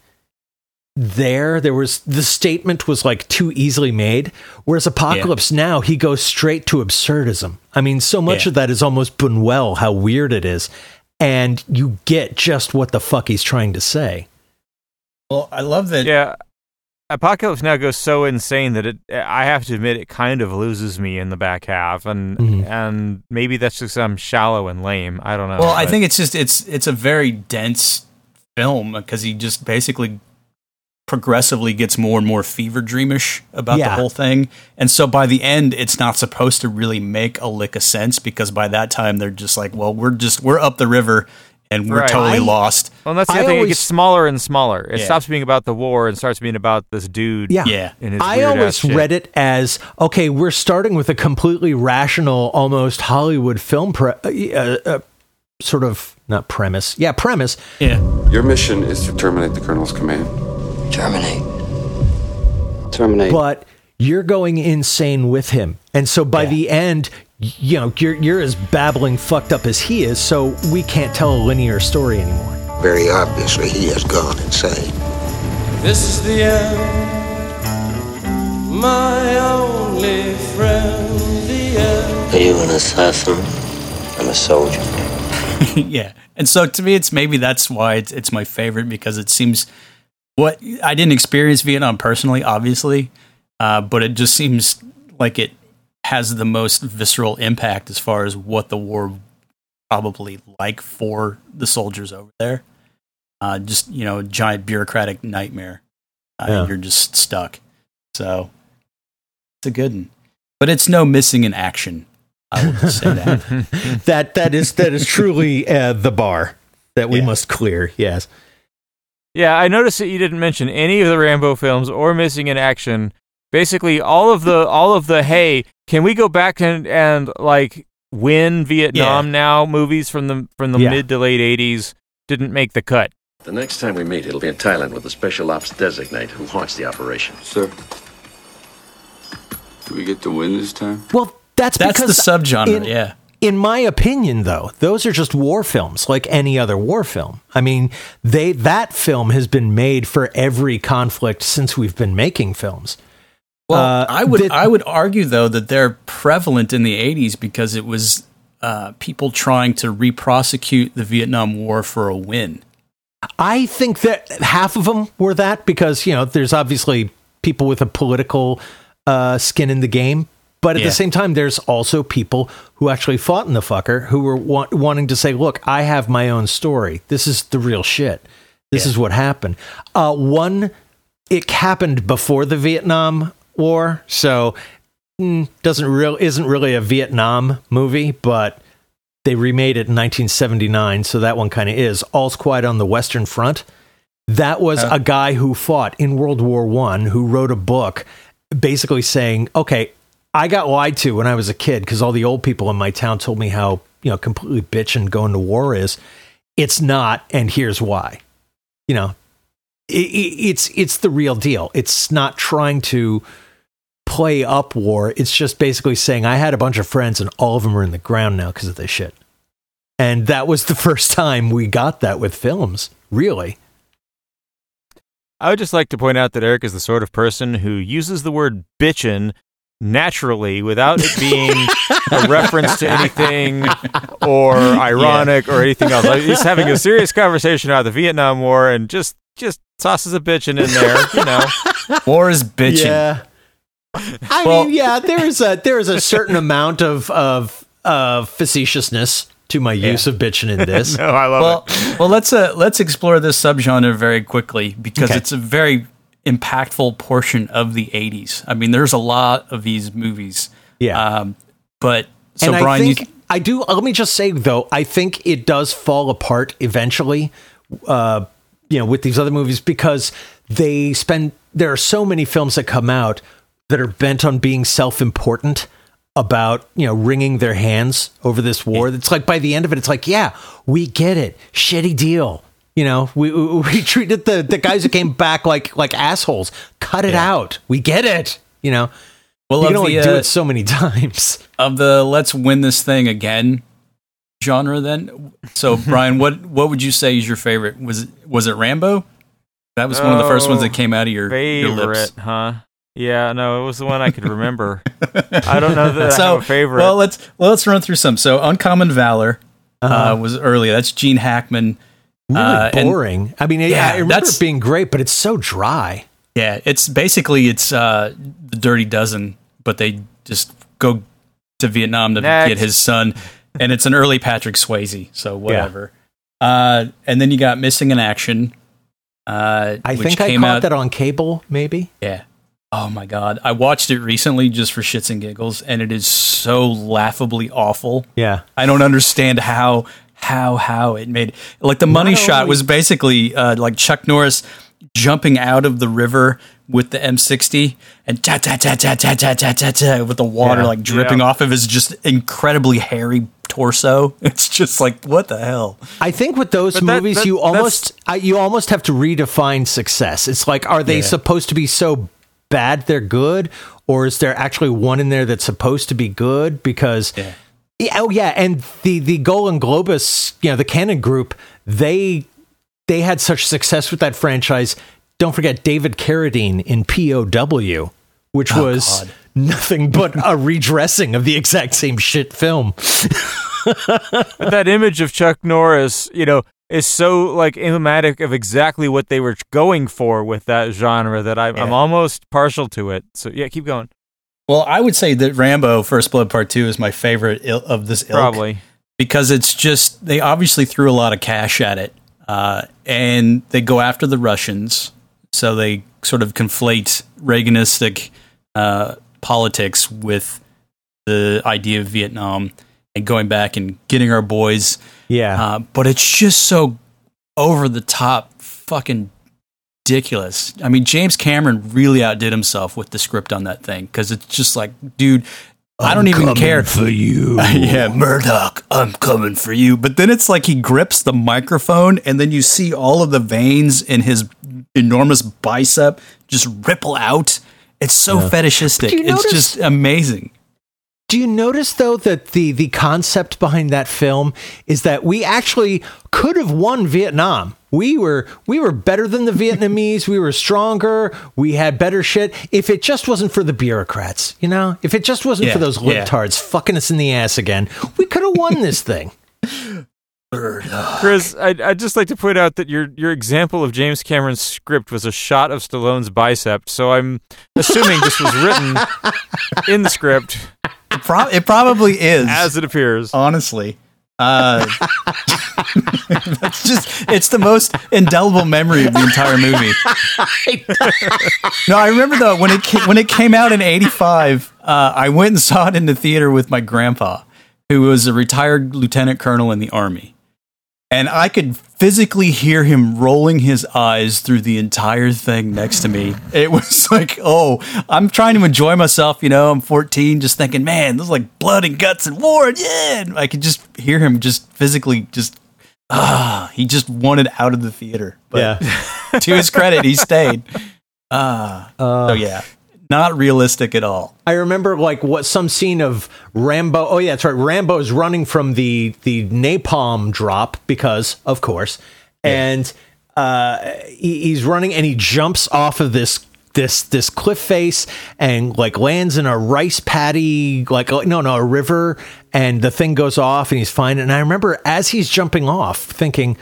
there. There was the statement was like too easily made. Whereas Apocalypse yeah. Now, he goes straight to absurdism. I mean, so much yeah. of that is almost Buñuel, how weird it is. And you get just what the fuck he's trying to say. Well, I love that. Yeah, Apocalypse Now goes so insane that it. I have to admit, it kind of loses me in the back half, and mm-hmm. and maybe that's just I'm shallow and lame. I don't know. Well, but I think it's just it's it's a very dense film because he just basically progressively gets more and more fever dreamish about yeah. the whole thing. And so by the end, it's not supposed to really make a lick of sense because by that time they're just like, well, we're just, we're up the river and we're right. totally I, lost. Well, and that's the I thing. Always, it gets smaller and smaller. It yeah. stops being about the war and starts being about this dude. Yeah. yeah. And his I always read shit. It as, okay, we're starting with a completely rational, almost Hollywood film pre- uh, uh, sort of, not premise. Yeah, premise. Yeah. Your mission is to terminate the colonel's command. Terminate. Terminate. But you're going insane with him. And so by yeah. the end, you know, you're, you're as babbling fucked up as he is, so we can't tell a linear story anymore. Very obviously, he has gone insane. This is the end, my only friend, the end. Are you an assassin? I'm a soldier. Yeah. And so to me, it's maybe that's why it's, it's my favorite, because it seems... What I didn't experience Vietnam personally, obviously, uh, but it just seems like it has the most visceral impact as far as what the war was probably like for the soldiers over there. Uh, just, you know, giant bureaucratic nightmare. Uh, yeah. You're just stuck. So it's a good one. But it's no missing in action. I will just say that. that that is that is truly uh, the bar that we yeah. must clear. Yes. Yeah, I noticed that you didn't mention any of the Rambo films or Missing in Action. Basically, all of the all of the hey, can we go back and, and like win Vietnam yeah. now movies from the from the yeah. mid to late eighties didn't make the cut. The next time we meet, it'll be in Thailand with a special ops designate who haunts the operation. Sir, do we get to win this time? Well, that's that's because the subgenre. In, yeah, in my opinion, though, those are just war films like any other war film. I mean, they that film has been made for every conflict since we've been making films. Well, uh, I would that, I would argue, though, that they're prevalent in the eighties because it was uh, people trying to re-prosecute the Vietnam War for a win. I think that half of them were that because, you know, there's obviously people with a political uh, skin in the game. But at yeah. the same time, there's also people who actually fought in the fucker who were wa- wanting to say, look, I have my own story. This is the real shit. This yeah. is what happened. Uh, one, it happened before the Vietnam War, so mm, doesn't real isn't really a Vietnam movie, but they remade it in nineteen seventy-nine, so that one kind of is. All's Quiet on the Western Front. That was uh, a guy who fought in World War One, who wrote a book basically saying, okay, I got lied to when I was a kid because all the old people in my town told me how, you know, completely bitching going to war is. It's not, and here's why. You know, it, it, it's it's the real deal. It's not trying to play up war. It's just basically saying I had a bunch of friends and all of them are in the ground now because of this shit. And that was the first time we got that with films, really. I would just like to point out that Eric is the sort of person who uses the word bitchin' naturally, without it being a reference to anything or ironic yeah. or anything else. Like, he's having a serious conversation about the Vietnam War and just just tosses a bitchin' in there, you know. War is bitchin'. Yeah. I well, mean, yeah, there is a there is a certain amount of of of facetiousness to my use yeah. of bitchin' in this. No, I love well, it. Well, let's uh, let's explore this subgenre very quickly because okay. it's a very impactful portion of the eighties. I mean, there's a lot of these movies. Yeah. Um, but so and I Brian, think, you th- I do. Let me just say though, I think it does fall apart eventually, uh, you know, with these other movies because they spend, there are so many films that come out that are bent on being self-important about, you know, wringing their hands over this war. It's like, by the end of it, it's like, yeah, we get it. Shitty deal. You know, we we treated the, the guys who came back like like assholes. Cut it yeah. out. We get it. You know, well, you can only the, do uh, it so many times. Of the let's win this thing again genre then. So, Brian, what, what would you say is your favorite? Was, was it Rambo? That was oh, one of the first ones that came out of your favorite, your lips. Huh? Yeah, no, it was the one I could remember. I don't know that so, I have a favorite. Well, let's, well, let's run through some. So, Uncommon Valor uh-huh. uh, was earlier. That's Gene Hackman. Really boring. Uh, and, I mean, it, yeah, I remember it being great, but it's so dry. Yeah, it's basically it's uh, the Dirty Dozen, but they just go to Vietnam to Next. get his son, and it's an early Patrick Swayze, so whatever. Uh, and then you got Missing in Action. Uh, I think I caught out, that on cable, maybe. Yeah. Oh my God. I watched it recently just for shits and giggles, and it is so laughably awful. Yeah. I don't understand how, how, how it made, like the money Not shot only- was basically uh, like Chuck Norris jumping out of the river with the M sixty and ta ta ta ta ta ta ta ta ta with the water yeah, like dripping yeah. off of his just incredibly hairy torso. It's just like, what the hell? I think with those but movies, that, that, you almost I, you almost have to redefine success. It's like, are they yeah. supposed to be so bad they're good, or is there actually one in there that's supposed to be good? Because yeah. Yeah, oh yeah, and the the Golden Globus, you know, the Cannon Group, they they had such success with that franchise. Don't forget David Carradine in P O W, which oh, was God. nothing but a redressing of the exact same shit film. But that image of Chuck Norris, you know, is so like emblematic of exactly what they were going for with that genre that I, yeah. I'm almost partial to it. So yeah, keep going. Well, I would say that Rambo First Blood Part Two is my favorite il- of this ilk, probably because it's just, they obviously threw a lot of cash at it, uh, and they go after the Russians. So they sort of conflate Reaganistic uh, politics with the idea of Vietnam and going back and getting our boys. Yeah. Uh, but it's just so over the top fucking ridiculous. I mean, James Cameron really outdid himself with the script on that thing, because it's just like, dude, I'm I don't even care. I'm coming for you. Yeah, Murdoch, I'm coming for you. But then it's like he grips the microphone, and then you see all of the veins in his enormous bicep just ripple out. It's so yeah. fetishistic. It's notice, just amazing. Do you notice, though, that the, the concept behind that film is that we actually could have won Vietnam. We were we were better than the Vietnamese. We were stronger. We had better shit. If it just wasn't for the bureaucrats, you know, if it just wasn't yeah, for those libtards yeah. fucking us in the ass again, we could have won this thing. Chris, I'd, I'd just like to point out that your your example of James Cameron's script was a shot of Stallone's bicep, so I'm assuming this was written in the script. It, pro- it probably is. As it appears. Honestly. Uh, that's just, it's the most indelible memory of the entire movie. No, I remember though, when it came, when it came out in eighty-five, uh, I went and saw it in the theater with my grandpa, who was a retired lieutenant colonel in the Army. And I could physically hear him rolling his eyes through the entire thing next to me. It was like, oh, I'm trying to enjoy myself. You know, I'm fourteen, just thinking, man, this is like blood and guts and war. And yeah, and I could just hear him just physically just, ah, uh, he just wanted out of the theater. But yeah. To his credit, he stayed. Uh, uh, so, yeah. Not realistic at all. I remember like what some scene of Rambo. Oh yeah, that's right. Rambo's running from the the napalm drop because, of course, yeah. and uh, he, he's running and he jumps off of this this this cliff face and like lands in a rice paddy, like no no a river, and the thing goes off and he's fine. And I remember as he's jumping off, thinking,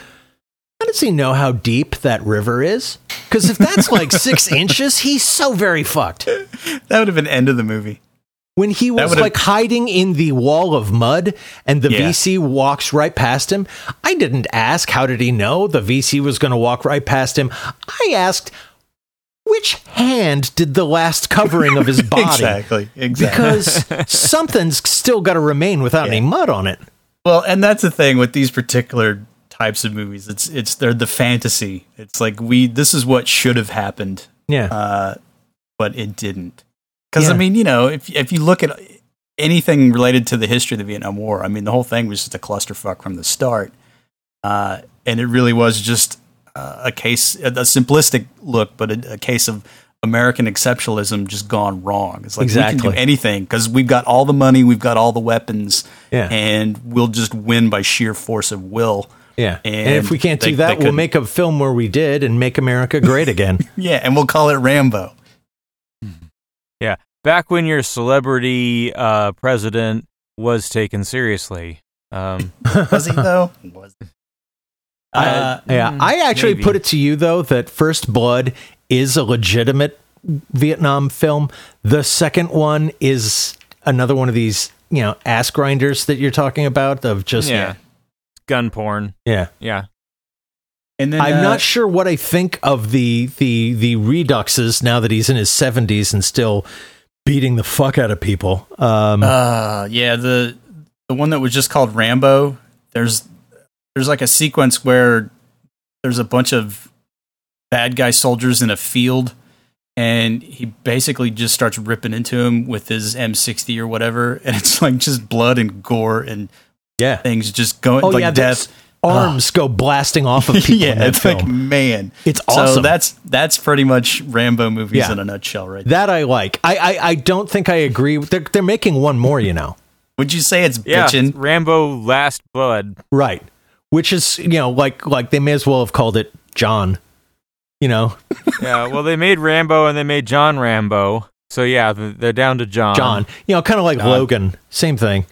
how does he know how deep that river is? Because if that's like six inches, he's so very fucked. That would have been end of the movie. When he was like hiding in the wall of mud and the yeah. V C walks right past him, I didn't ask, how did he know the V C was going to walk right past him? I asked, which hand did the last covering of his body? exactly, exactly. Because something's still got to remain without yeah. any mud on it. Well, and that's the thing with these particular types of movies, it's it's they're the fantasy. It's like, we this is what should have happened, yeah uh but it didn't, because yeah. I mean, you know, if if you look at anything related to the history of the Vietnam War, I mean, the whole thing was just a clusterfuck from the start, uh and it really was just uh, a case a simplistic look, but a, a case of American exceptionalism just gone wrong. It's like, exactly. we can do anything because we've got all the money, we've got all the weapons, yeah. and we'll just win by sheer force of will. Yeah, and, and if we can't they, do that, we'll make a film where we did and make America great again. Yeah, and we'll call it Rambo. Yeah, back when your celebrity uh, president was taken seriously. Um, was he, though? Was he? Uh, uh, yeah, I actually maybe. put it to you, though, that First Blood is a legitimate Vietnam film. The second one is another one of these, you know, ass grinders that you're talking about of just... Yeah. gun porn. Yeah. Yeah. And then, I'm uh, not sure what I think of the the the Reduxes now that he's in his seventies and still beating the fuck out of people. Um, uh, yeah, the the one that was just called Rambo. There's there's like a sequence where there's a bunch of bad guy soldiers in a field, and he basically just starts ripping into him with his M sixty or whatever, and it's like just blood and gore and yeah, things just going oh, like yeah, death. Arms oh. go blasting off of people. Yeah, in that it's film. Like, man, it's awesome. So that's that's pretty much Rambo movies yeah. in a nutshell, right? That there. I like. I, I I don't think I agree with. They're they're making one more, you know. Would you say it's yeah, bitchin'? Rambo Last Blood, right? Which is, you know, like like they may as well have called it John, you know. Yeah, well, they made Rambo and they made John Rambo, so yeah, they're down to John. John, you know, kind of like John. Logan, same thing.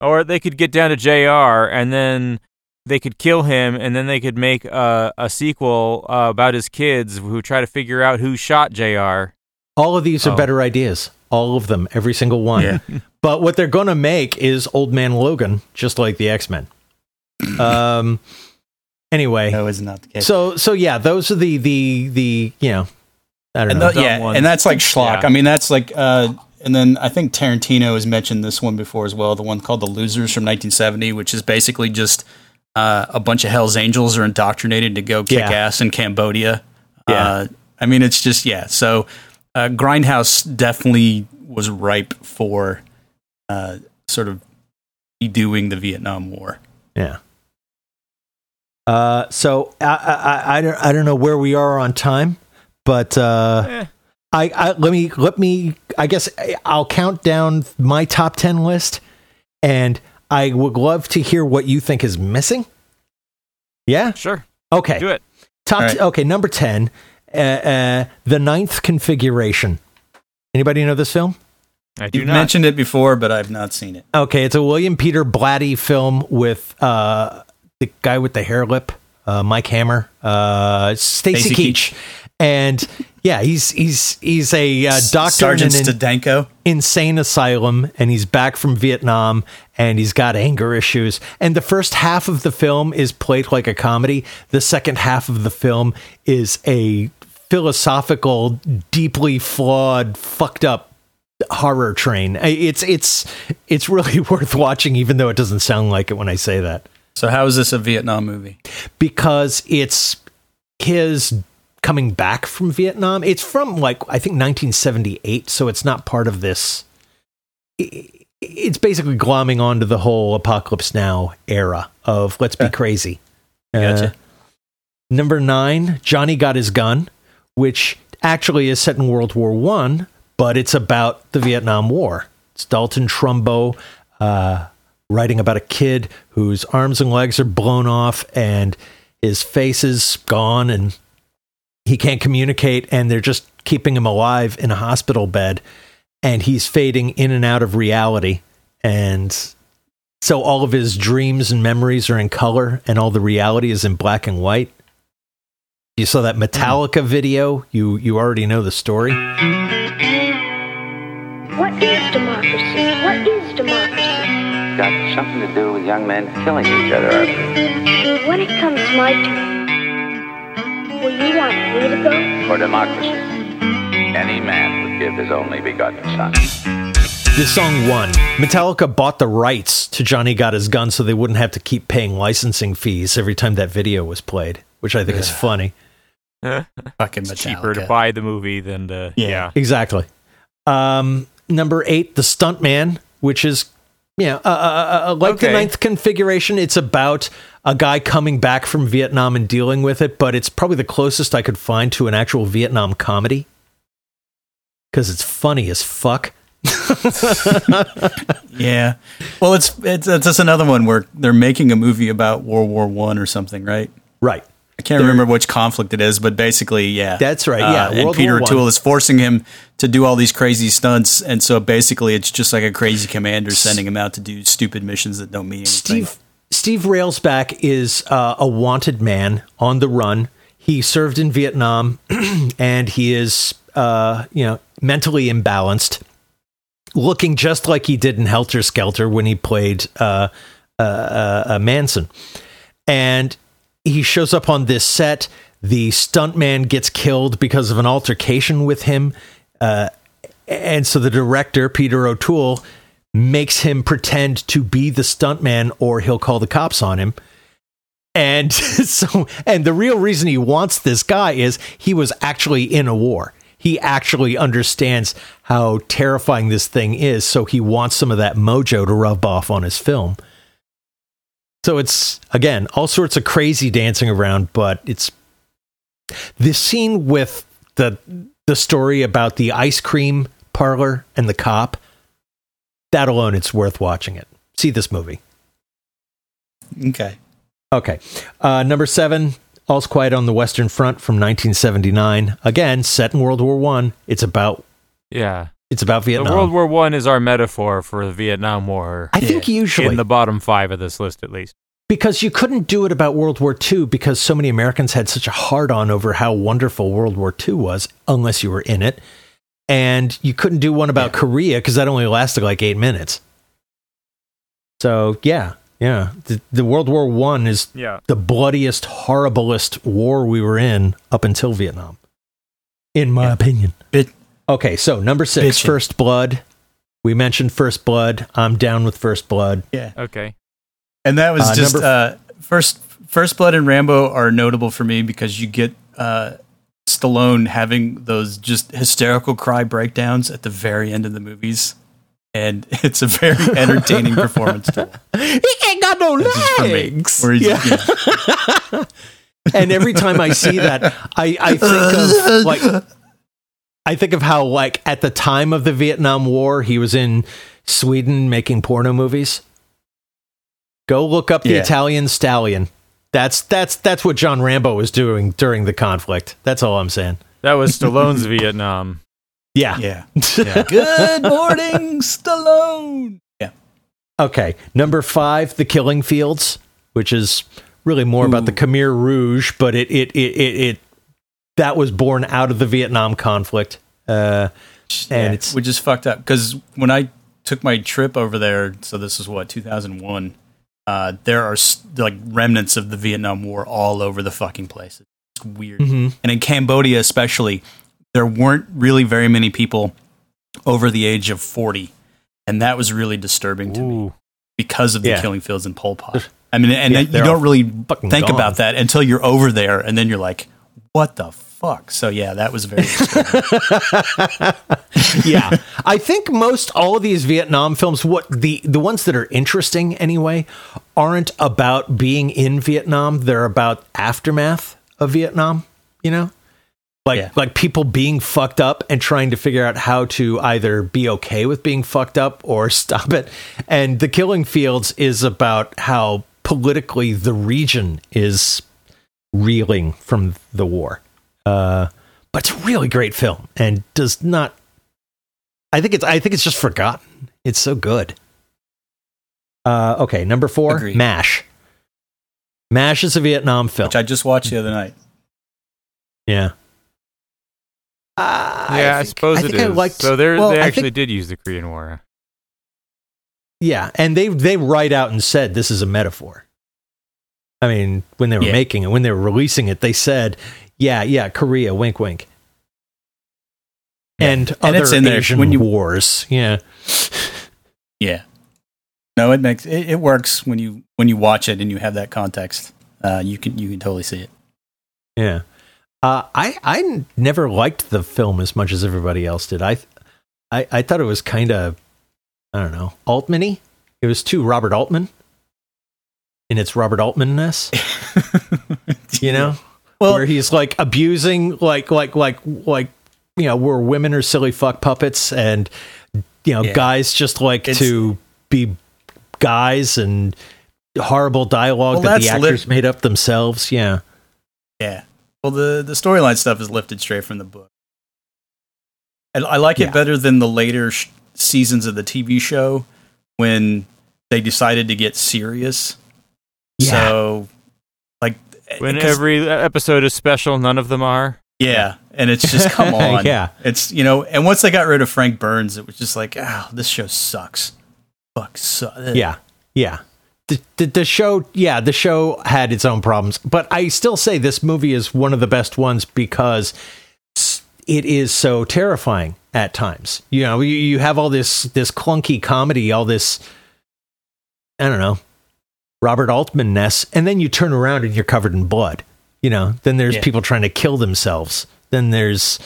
Or they could get down to J R and then. They could kill him, and then they could make uh, a sequel uh, about his kids who try to figure out who shot J R. All of these oh. are better ideas. All of them. Every single one. Yeah. But what they're going to make is Old Man Logan, just like the X-Men. Um. Anyway. That was not the case. So, so yeah, those are the, the, the you know, I don't and know. The, yeah, ones. And that's like schlock. Yeah. I mean, that's like, uh, and then I think Tarantino has mentioned this one before as well, the one called The Losers from nineteen seventy, which is basically just... Uh, a bunch of Hell's Angels are indoctrinated to go kick yeah. ass in Cambodia. Yeah. Uh, I mean, it's just, yeah. So uh, Grindhouse definitely was ripe for uh, sort of redoing the Vietnam War. Yeah. Uh, so I, I, I, don't, I don't know where we are on time, but uh, eh. I, I let me, let me, I guess I'll count down my top ten list, and I would love to hear what you think is missing. Yeah? Sure. Okay. Do it. Top right. t- okay, number ten, uh, uh, The Ninth Configuration. Anybody know this film? I do You've not. You mentioned it before, but I've not seen it. Okay, it's a William Peter Blatty film with uh, the guy with the hair lip, uh, Mike Hammer, uh, Stacy Keach. Keach. And yeah, he's he's he's a uh, doctor Sergeant in an Stadenko. Insane asylum, and he's back from Vietnam, and he's got anger issues. And the first half of the film is played like a comedy. The second half of the film is a philosophical, deeply flawed, fucked up horror train. It's it's it's really worth watching, even though it doesn't sound like it when I say that. So how is this a Vietnam movie? Because it's his. Coming back from Vietnam. It's from like, I think nineteen seventy-eight. So it's not part of this. It's basically glomming onto the whole Apocalypse Now era of let's be crazy. Gotcha. Uh, number nine, Johnny Got His Gun, which actually is set in World War One, but it's about the Vietnam War. It's Dalton Trumbo uh, writing about a kid whose arms and legs are blown off and his face is gone and he can't communicate, and they're just keeping him alive in a hospital bed, and he's fading in and out of reality. And so all of his dreams and memories are in color, and all the reality is in black and white. You saw that Metallica video. You, you already know the story. What is democracy? What is democracy? It's got something to do with young men killing each other. When it comes to my turn, will you want me to go? For democracy, any man would give his only begotten son. This song won. Metallica bought the rights to Johnny Got His Gun so they wouldn't have to keep paying licensing fees every time that video was played, which I think yeah. is funny. Fucking Metallica. It's cheaper to buy the movie than to... Yeah, yeah. exactly. Um, number eight, The Stuntman, which is, you know, uh, uh, uh, like okay. The Ninth Configuration, it's about... a guy coming back from Vietnam and dealing with it, but it's probably the closest I could find to an actual Vietnam comedy because it's funny as fuck. Yeah. Well, it's, it's, it's just another one where they're making a movie about World War One or something, right? Right. I can't they're, remember which conflict it is, but basically, yeah. That's right. Yeah. Uh, and Peter O'Toole is forcing him to do all these crazy stunts. And so basically it's just like a crazy commander sending him out to do stupid missions that don't mean anything. Steve- Steve Railsback is uh, a wanted man on the run. He served in Vietnam, and he is, uh, you know, mentally imbalanced, looking just like he did in Helter Skelter when he played uh, uh, uh, Manson. And he shows up on this set. The stuntman gets killed because of an altercation with him. Uh, and so the director, Peter O'Toole, makes him pretend to be the stuntman or he'll call the cops on him. And so, and the real reason he wants this guy is he was actually in a war. He actually understands how terrifying this thing is, so he wants some of that mojo to rub off on his film. So it's, again, all sorts of crazy dancing around, but it's this scene with the the story about the ice cream parlor and the cop. That alone, it's worth watching it. See this movie. Okay. Okay. Uh, number seven, All's Quiet on the Western Front from nineteen seventy-nine. Again, set in World War One. It's about yeah. It's about Vietnam. The World War One is our metaphor for the Vietnam War. I think usually in the bottom five of this list, at least, because you couldn't do it about World War Two because so many Americans had such a hard-on over how wonderful World War Two was, unless you were in it, and you couldn't do one about yeah. Korea because that only lasted like eight minutes. So yeah. Yeah, the, the World War One is yeah. the bloodiest, horriblest war we were in up until Vietnam, in my yeah. opinion. Bit- okay, so number six, Bitchin'. First Blood. We mentioned First Blood. I'm down with First Blood. Yeah. Okay. And that was uh, just number- uh, first. First Blood and Rambo are notable for me because you get uh, Stallone having those just hysterical cry breakdowns at the very end of the movies. And it's a very entertaining performance. Tool. He ain't got no legs. Me, yeah. Yeah. And every time I see that, I, I think of like, I think of how like at the time of the Vietnam War, he was in Sweden making porno movies. Go look up the yeah. Italian Stallion. That's that's that's what John Rambo was doing during the conflict. That's all I'm saying. That was Stallone's Vietnam. Yeah. Yeah. yeah. Good morning, Stallone. Yeah. Okay. Number five, The Killing Fields, which is really more Ooh. about the Khmer Rouge, but it it, it it it that was born out of the Vietnam conflict. Uh, and yeah, it's which is fucked up because when I took my trip over there, so this is what two thousand one. Uh, there are like remnants of the Vietnam War all over the fucking place. It's weird, mm-hmm. and in Cambodia especially. There weren't really very many people over the age of forty, and that was really disturbing to Ooh. me because of the yeah. killing fields in Pol Pot. I mean, and yeah, you don't really think gone. about that until you're over there, and then you're like, what the fuck? So, yeah, that was very disturbing. yeah. I think most all of these Vietnam films, what the, the ones that are interesting anyway, aren't about being in Vietnam. They're about aftermath of Vietnam, you know? Like yeah. like people being fucked up and trying to figure out how to either be okay with being fucked up or stop it. And The Killing Fields is about how politically the region is reeling from the war. Uh, but it's a really great film and does not. I think it's I think it's just forgotten. It's so good. Uh, okay, number four, Agreed. MASH. MASH is a Vietnam film, which I just watched the other night. Yeah. Uh, yeah, I, think, I suppose I it is. I liked, so well, they actually think, did use the Korean War. Yeah, and they they right out and said this is a metaphor. I mean, when they were yeah. making it, when they were releasing it, they said, "Yeah, yeah, Korea, wink, wink," yeah. and, and other in Asian when you, wars. Yeah, yeah. No, it makes it, it works when you when you watch it and you have that context. Uh, you can you can totally see it. Yeah. Uh, I I never liked the film as much as everybody else did. I I, I thought it was kind of, I don't know, Altman-y. It was too Robert Altman, in its Robert Altman-ness, you know, well, where he's like abusing, like like like like you know, where women are silly fuck puppets, and you know, yeah. guys just like to be guys, and horrible dialogue well, that the actors lit- made up themselves. Yeah, yeah. Well, the, the storyline stuff is lifted straight from the book. And I like yeah. it better than the later sh- seasons of the T V show when they decided to get serious. Yeah. So, like... When every episode is special, none of them are. Yeah, and it's just, come on. yeah. It's, you know, and once they got rid of Frank Burns, it was just like, oh, this show sucks. Fuck, sucks. Yeah, yeah. The, the, the show, yeah, the show had its own problems, but I still say this movie is one of the best ones because it is so terrifying at times. You know, you, you have all this, this clunky comedy, all this, I don't know, Robert Altman-ness, and then you turn around and you're covered in blood. You know, then there's yeah. people trying to kill themselves. Then there's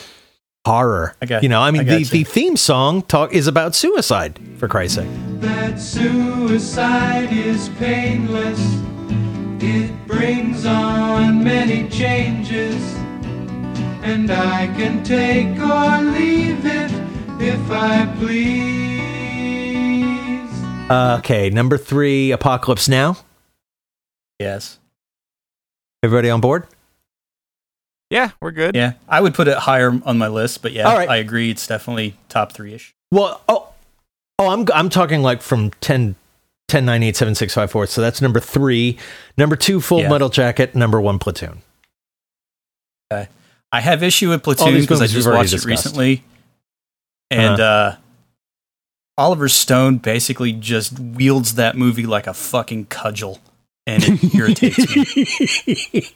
horror. I got, you know, I mean, I the, the theme song talk is about suicide, for Christ's sake. That suicide is painless. It brings on many changes. And I can take or leave it if I please. Uh, okay, number three, Apocalypse Now. Yes. Everybody on board? Yeah, we're good. Yeah, I would put it higher on my list, but yeah, right. I agree. It's definitely top three-ish. Well, oh, oh, I'm I'm talking like from ten, ten, nine, eight, seven, six, five, four. So that's number three. Number two, Full yeah. Metal Jacket. Number one, Platoon. Okay, I have issue with Platoon because I just watched discussed. it recently, and uh-huh. uh, Oliver Stone basically just wields that movie like a fucking cudgel. And it irritates me.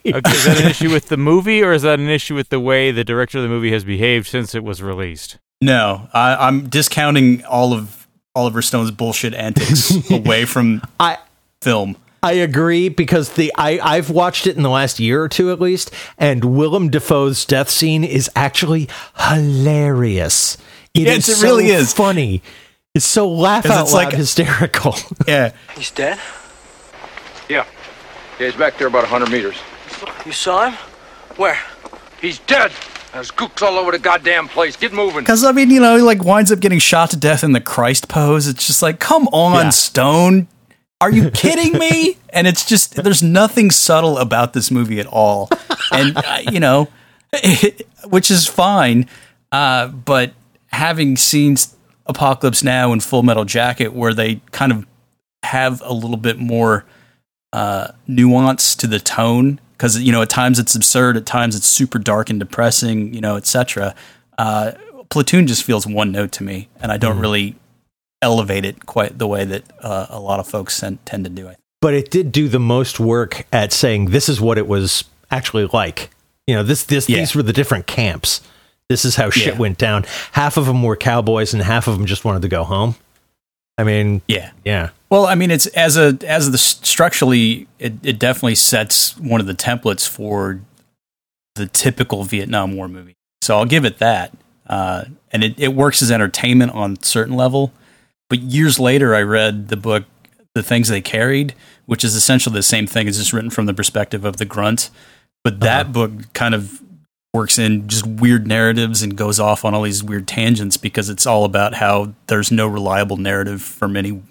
Okay, is that an issue with the movie, or is that an issue with the way the director of the movie has behaved since it was released? No, I, I'm discounting all of Oliver Stone's bullshit antics away from I, film. I agree, because the I, I've watched it in the last year or two at least, and Willem Dafoe's death scene is actually hilarious. It yes, is it really so is funny. It's so laugh out loud like, hysterical. Yeah, he's dead. Yeah. Yeah, he's back there about one hundred meters. You saw him? Where? He's dead. There's gooks all over the goddamn place. Get moving. Because, I mean, you know, he, like, winds up getting shot to death in the Christ pose. It's just like, come on, yeah. Stone. Are you kidding me? And it's just, there's nothing subtle about this movie at all. And, uh, you know, it, which is fine. Uh, but having seen Apocalypse Now and Full Metal Jacket, where they kind of have a little bit more... Uh, nuance to the tone, because you know at times it's absurd, at times it's super dark and depressing, you know, et cetera. Uh, Platoon just feels one note to me, and I don't mm. really elevate it quite the way that uh, a lot of folks tend to do it. But it did do the most work at saying this is what it was actually like. You know, this this yeah. these were the different camps. This is how shit yeah. went down. Half of them were cowboys, and half of them just wanted to go home. I mean, yeah, yeah. Well, I mean, it's as a as the structurally, it, it definitely sets one of the templates for the typical Vietnam War movie. So I'll give it that, uh, and it, it works as entertainment on a certain level. But years later, I read the book "The Things They Carried," which is essentially the same thing. It's just written from the perspective of the grunt. But that uh-huh. book kind of works in just weird narratives and goes off on all these weird tangents because it's all about how there's no reliable narrative for many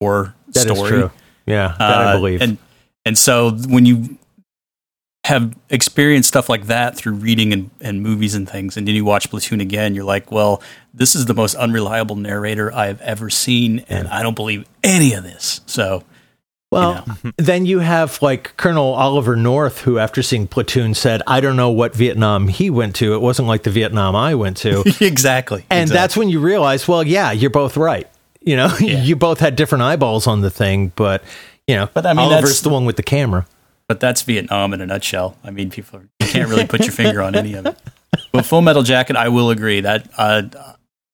war that story. That is true. Yeah, that uh, I believe. And and so when you have experienced stuff like that through reading and, and movies and things, and then you watch Platoon again, you're like, well, this is the most unreliable narrator I've ever seen, and I don't believe any of this. So, well, you know. Then you have like Colonel Oliver North, who after seeing Platoon said, I don't know what Vietnam he went to. It wasn't like the Vietnam I went to. Exactly. And exactly. that's when you realize, well, yeah, you're both right. You know, yeah. you both had different eyeballs on the thing, but, you know, but, I mean, Oliver's the one with the camera. But that's Vietnam in a nutshell. I mean, people are, you can't really put your finger on any of it. But Full Metal Jacket, I will agree that uh,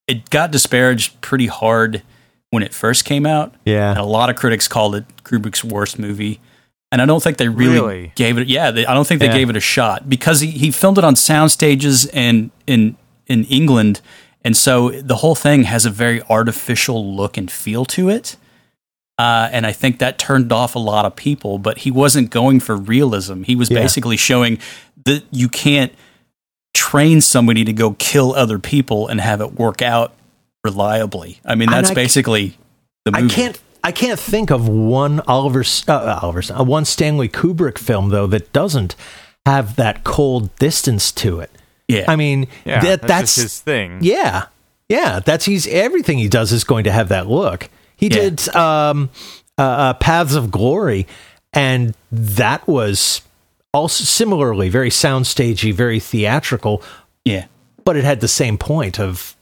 it got disparaged pretty hard when it first came out. Yeah. And a lot of critics called it Kubrick's worst movie. And I don't think they really, really? gave it. Yeah, they, I don't think they yeah. gave it a shot because he, he filmed it on sound stages and in in England. And so the whole thing has a very artificial look and feel to it. Uh, and I think that turned off a lot of people, but he wasn't going for realism. He was yeah. basically showing that you can't train somebody to go kill other people and have it work out reliably. I mean, that's I basically the movie. I can't, I can't think of one Oliver, uh, Oliver, uh, one Stanley Kubrick film, though, that doesn't have that cold distance to it. Yeah, I mean yeah, that, that's, that's his thing. Yeah, yeah, that's he's everything he does is going to have that look. He yeah. did um, uh, uh, Paths of Glory, and that was also similarly very soundstagey, very theatrical. Yeah, but it had the same point of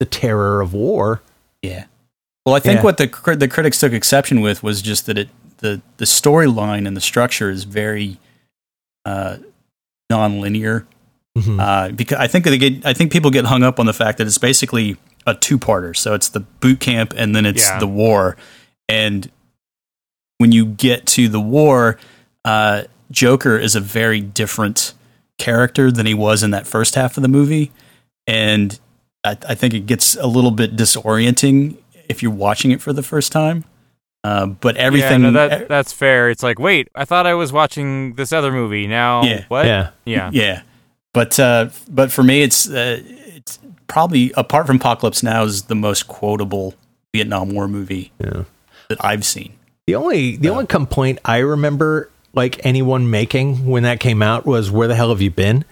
the terror of war. Yeah, Well, I think yeah. what the the critics took exception with was just that it the the storyline and the structure is very uh, non-linear. Mm-hmm. Uh, because I think they get, I think people get hung up on the fact that it's basically a two-parter. So it's the boot camp and then it's yeah. the war. And when you get to the war, uh, Joker is a very different character than he was in that first half of the movie. And I, I think it gets a little bit disorienting if you're watching it for the first time. Uh, but everything yeah, no, that, that's fair. It's like, wait, I thought I was watching this other movie. Now yeah. what? Yeah. Yeah. yeah. But uh, but for me, it's uh, it's probably, apart from Apocalypse Now, is the most quotable Vietnam War movie yeah. that I've seen. The only the uh, only complaint I remember, like, anyone making when that came out was, where the hell have you been?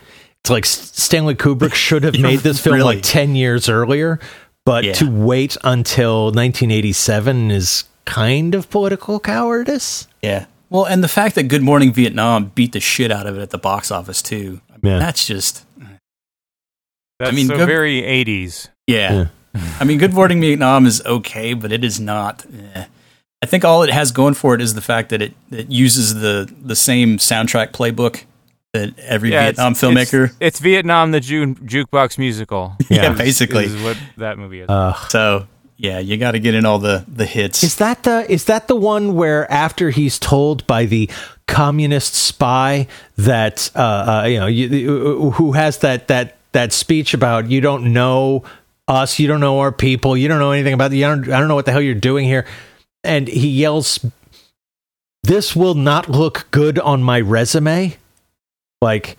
It's like Stanley Kubrick should have made this film really? like ten years earlier, but yeah. to wait until nineteen eighty-seven is kind of political cowardice. Yeah. Well, and the fact that Good Morning Vietnam beat the shit out of it at the box office, too. Yeah. That's just. That's I mean, so good, very eighties. Yeah. yeah. I mean, Good Morning Vietnam is okay, but it is not. Eh. I think all it has going for it is the fact that it, it uses the, the same soundtrack playbook that every yeah, Vietnam it's, filmmaker. It's, it's Vietnam, the ju- jukebox musical. Yeah, yeah basically. Is what that movie is. Uh, so, yeah, you got to get in all the, the hits. Is that the is that the one where after he's told by the communist spy that uh, uh you know you, who has that that that speech about, you don't know us, you don't know our people, you don't know anything about the I don't, I don't know what the hell you're doing here, and he yells, "This will not look good on my resume," like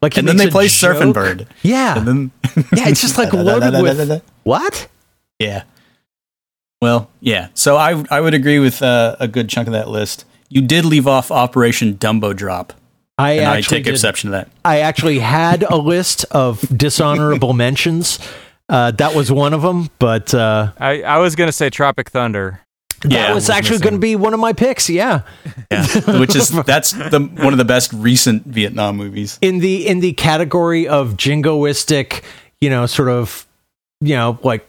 like and then they play Surfing Bird. Yeah and then yeah it's just like loaded with what yeah well yeah so I I would agree with uh, a good chunk of that list. You did leave off Operation Dumbo Drop. I and I take did. exception to that. I actually had a list of dishonorable mentions. Uh, that was one of them, but uh, I, I was going to say Tropic Thunder. That yeah, was, was actually going to be one of my picks. Yeah, yeah. Which is that's the one of the best recent Vietnam movies in the in the category of jingoistic, you know, sort of, you know, like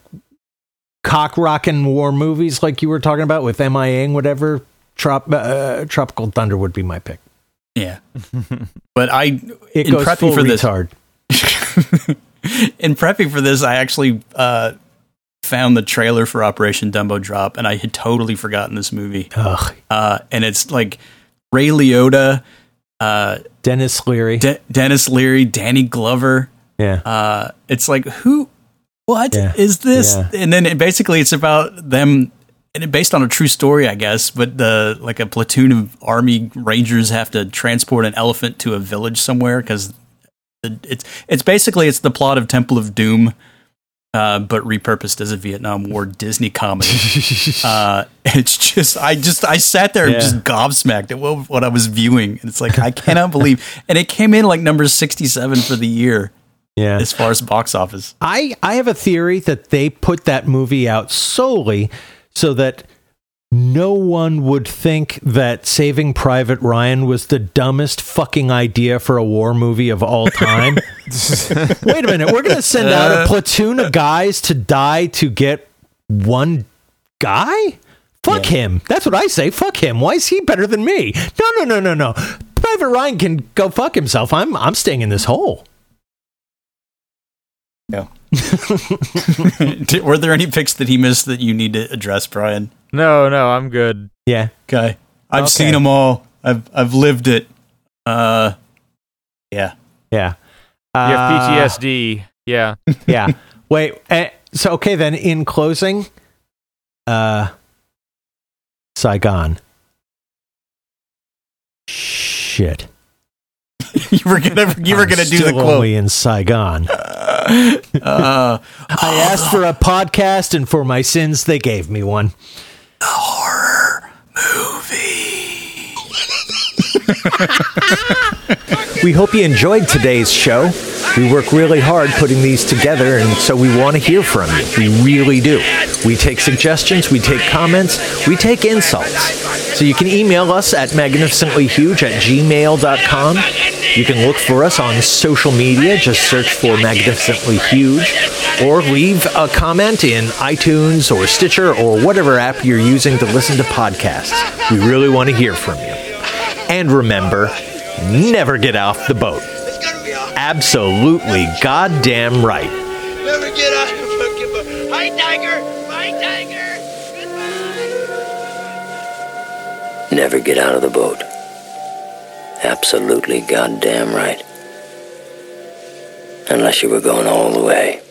cock rockin' war movies, like you were talking about with M I A and whatever. Trop, uh, Tropical Thunder would be my pick. Yeah, but I it in goes prepping for this. Hard. In prepping for this, I actually uh, found the trailer for Operation Dumbo Drop, and I had totally forgotten this movie. Ugh. Uh, and it's like Ray Liotta, uh, Dennis Leary, De- Dennis Leary, Danny Glover. Yeah, uh, it's like who, what yeah. is this? Yeah. And then it, basically, it's about them. And it based on a true story, I guess, but the like a platoon of army rangers have to transport an elephant to a village somewhere because it's it's basically it's the plot of Temple of Doom, uh, but repurposed as a Vietnam War Disney comedy. uh, it's just I just I sat there yeah. and just gobsmacked at what, what I was viewing, and it's like I cannot believe. And it came in like number sixty-seven for the year. Yeah. As far as box office, I I have a theory that they put that movie out solely so that no one would think that Saving Private Ryan was the dumbest fucking idea for a war movie of all time. Wait a minute, we're going to send out a platoon of guys to die to get one guy? Fuck yeah. him. That's what I say. Fuck him. Why is he better than me? No, no, no, no, no. Private Ryan can go fuck himself. I'm I'm staying in this hole. No. Were there any picks that he missed that you need to address, Brian? No, no, I'm good. Yeah. Okay. I've okay. seen them all. I've I've lived it. Uh, yeah. Yeah. Uh, you have P T S D. Yeah. Yeah. Wait. Uh, so okay then. In closing, uh, Saigon. Shit. you were gonna. You were I'm gonna do the quote in Saigon. Uh, I asked for a podcast, and for my sins, they gave me one. A horror movie. We hope you enjoyed today's show. We work really hard putting these together, and so we want to hear from you. We really do. We take suggestions, we take comments, we take insults. So you can email us at magnificently huge at gmail dot com. You can look for us on social media. Just search for Magnificently Huge, or leave a comment in iTunes or Stitcher or whatever app you're using to listen to podcasts. We really want to hear from you. And remember, never get off the boat. Absolutely goddamn right. Never get off the fucking boat. Hi, Tiger. Bye, Tiger. Goodbye. Never get out of the boat. Absolutely goddamn right. Unless you were going all the way.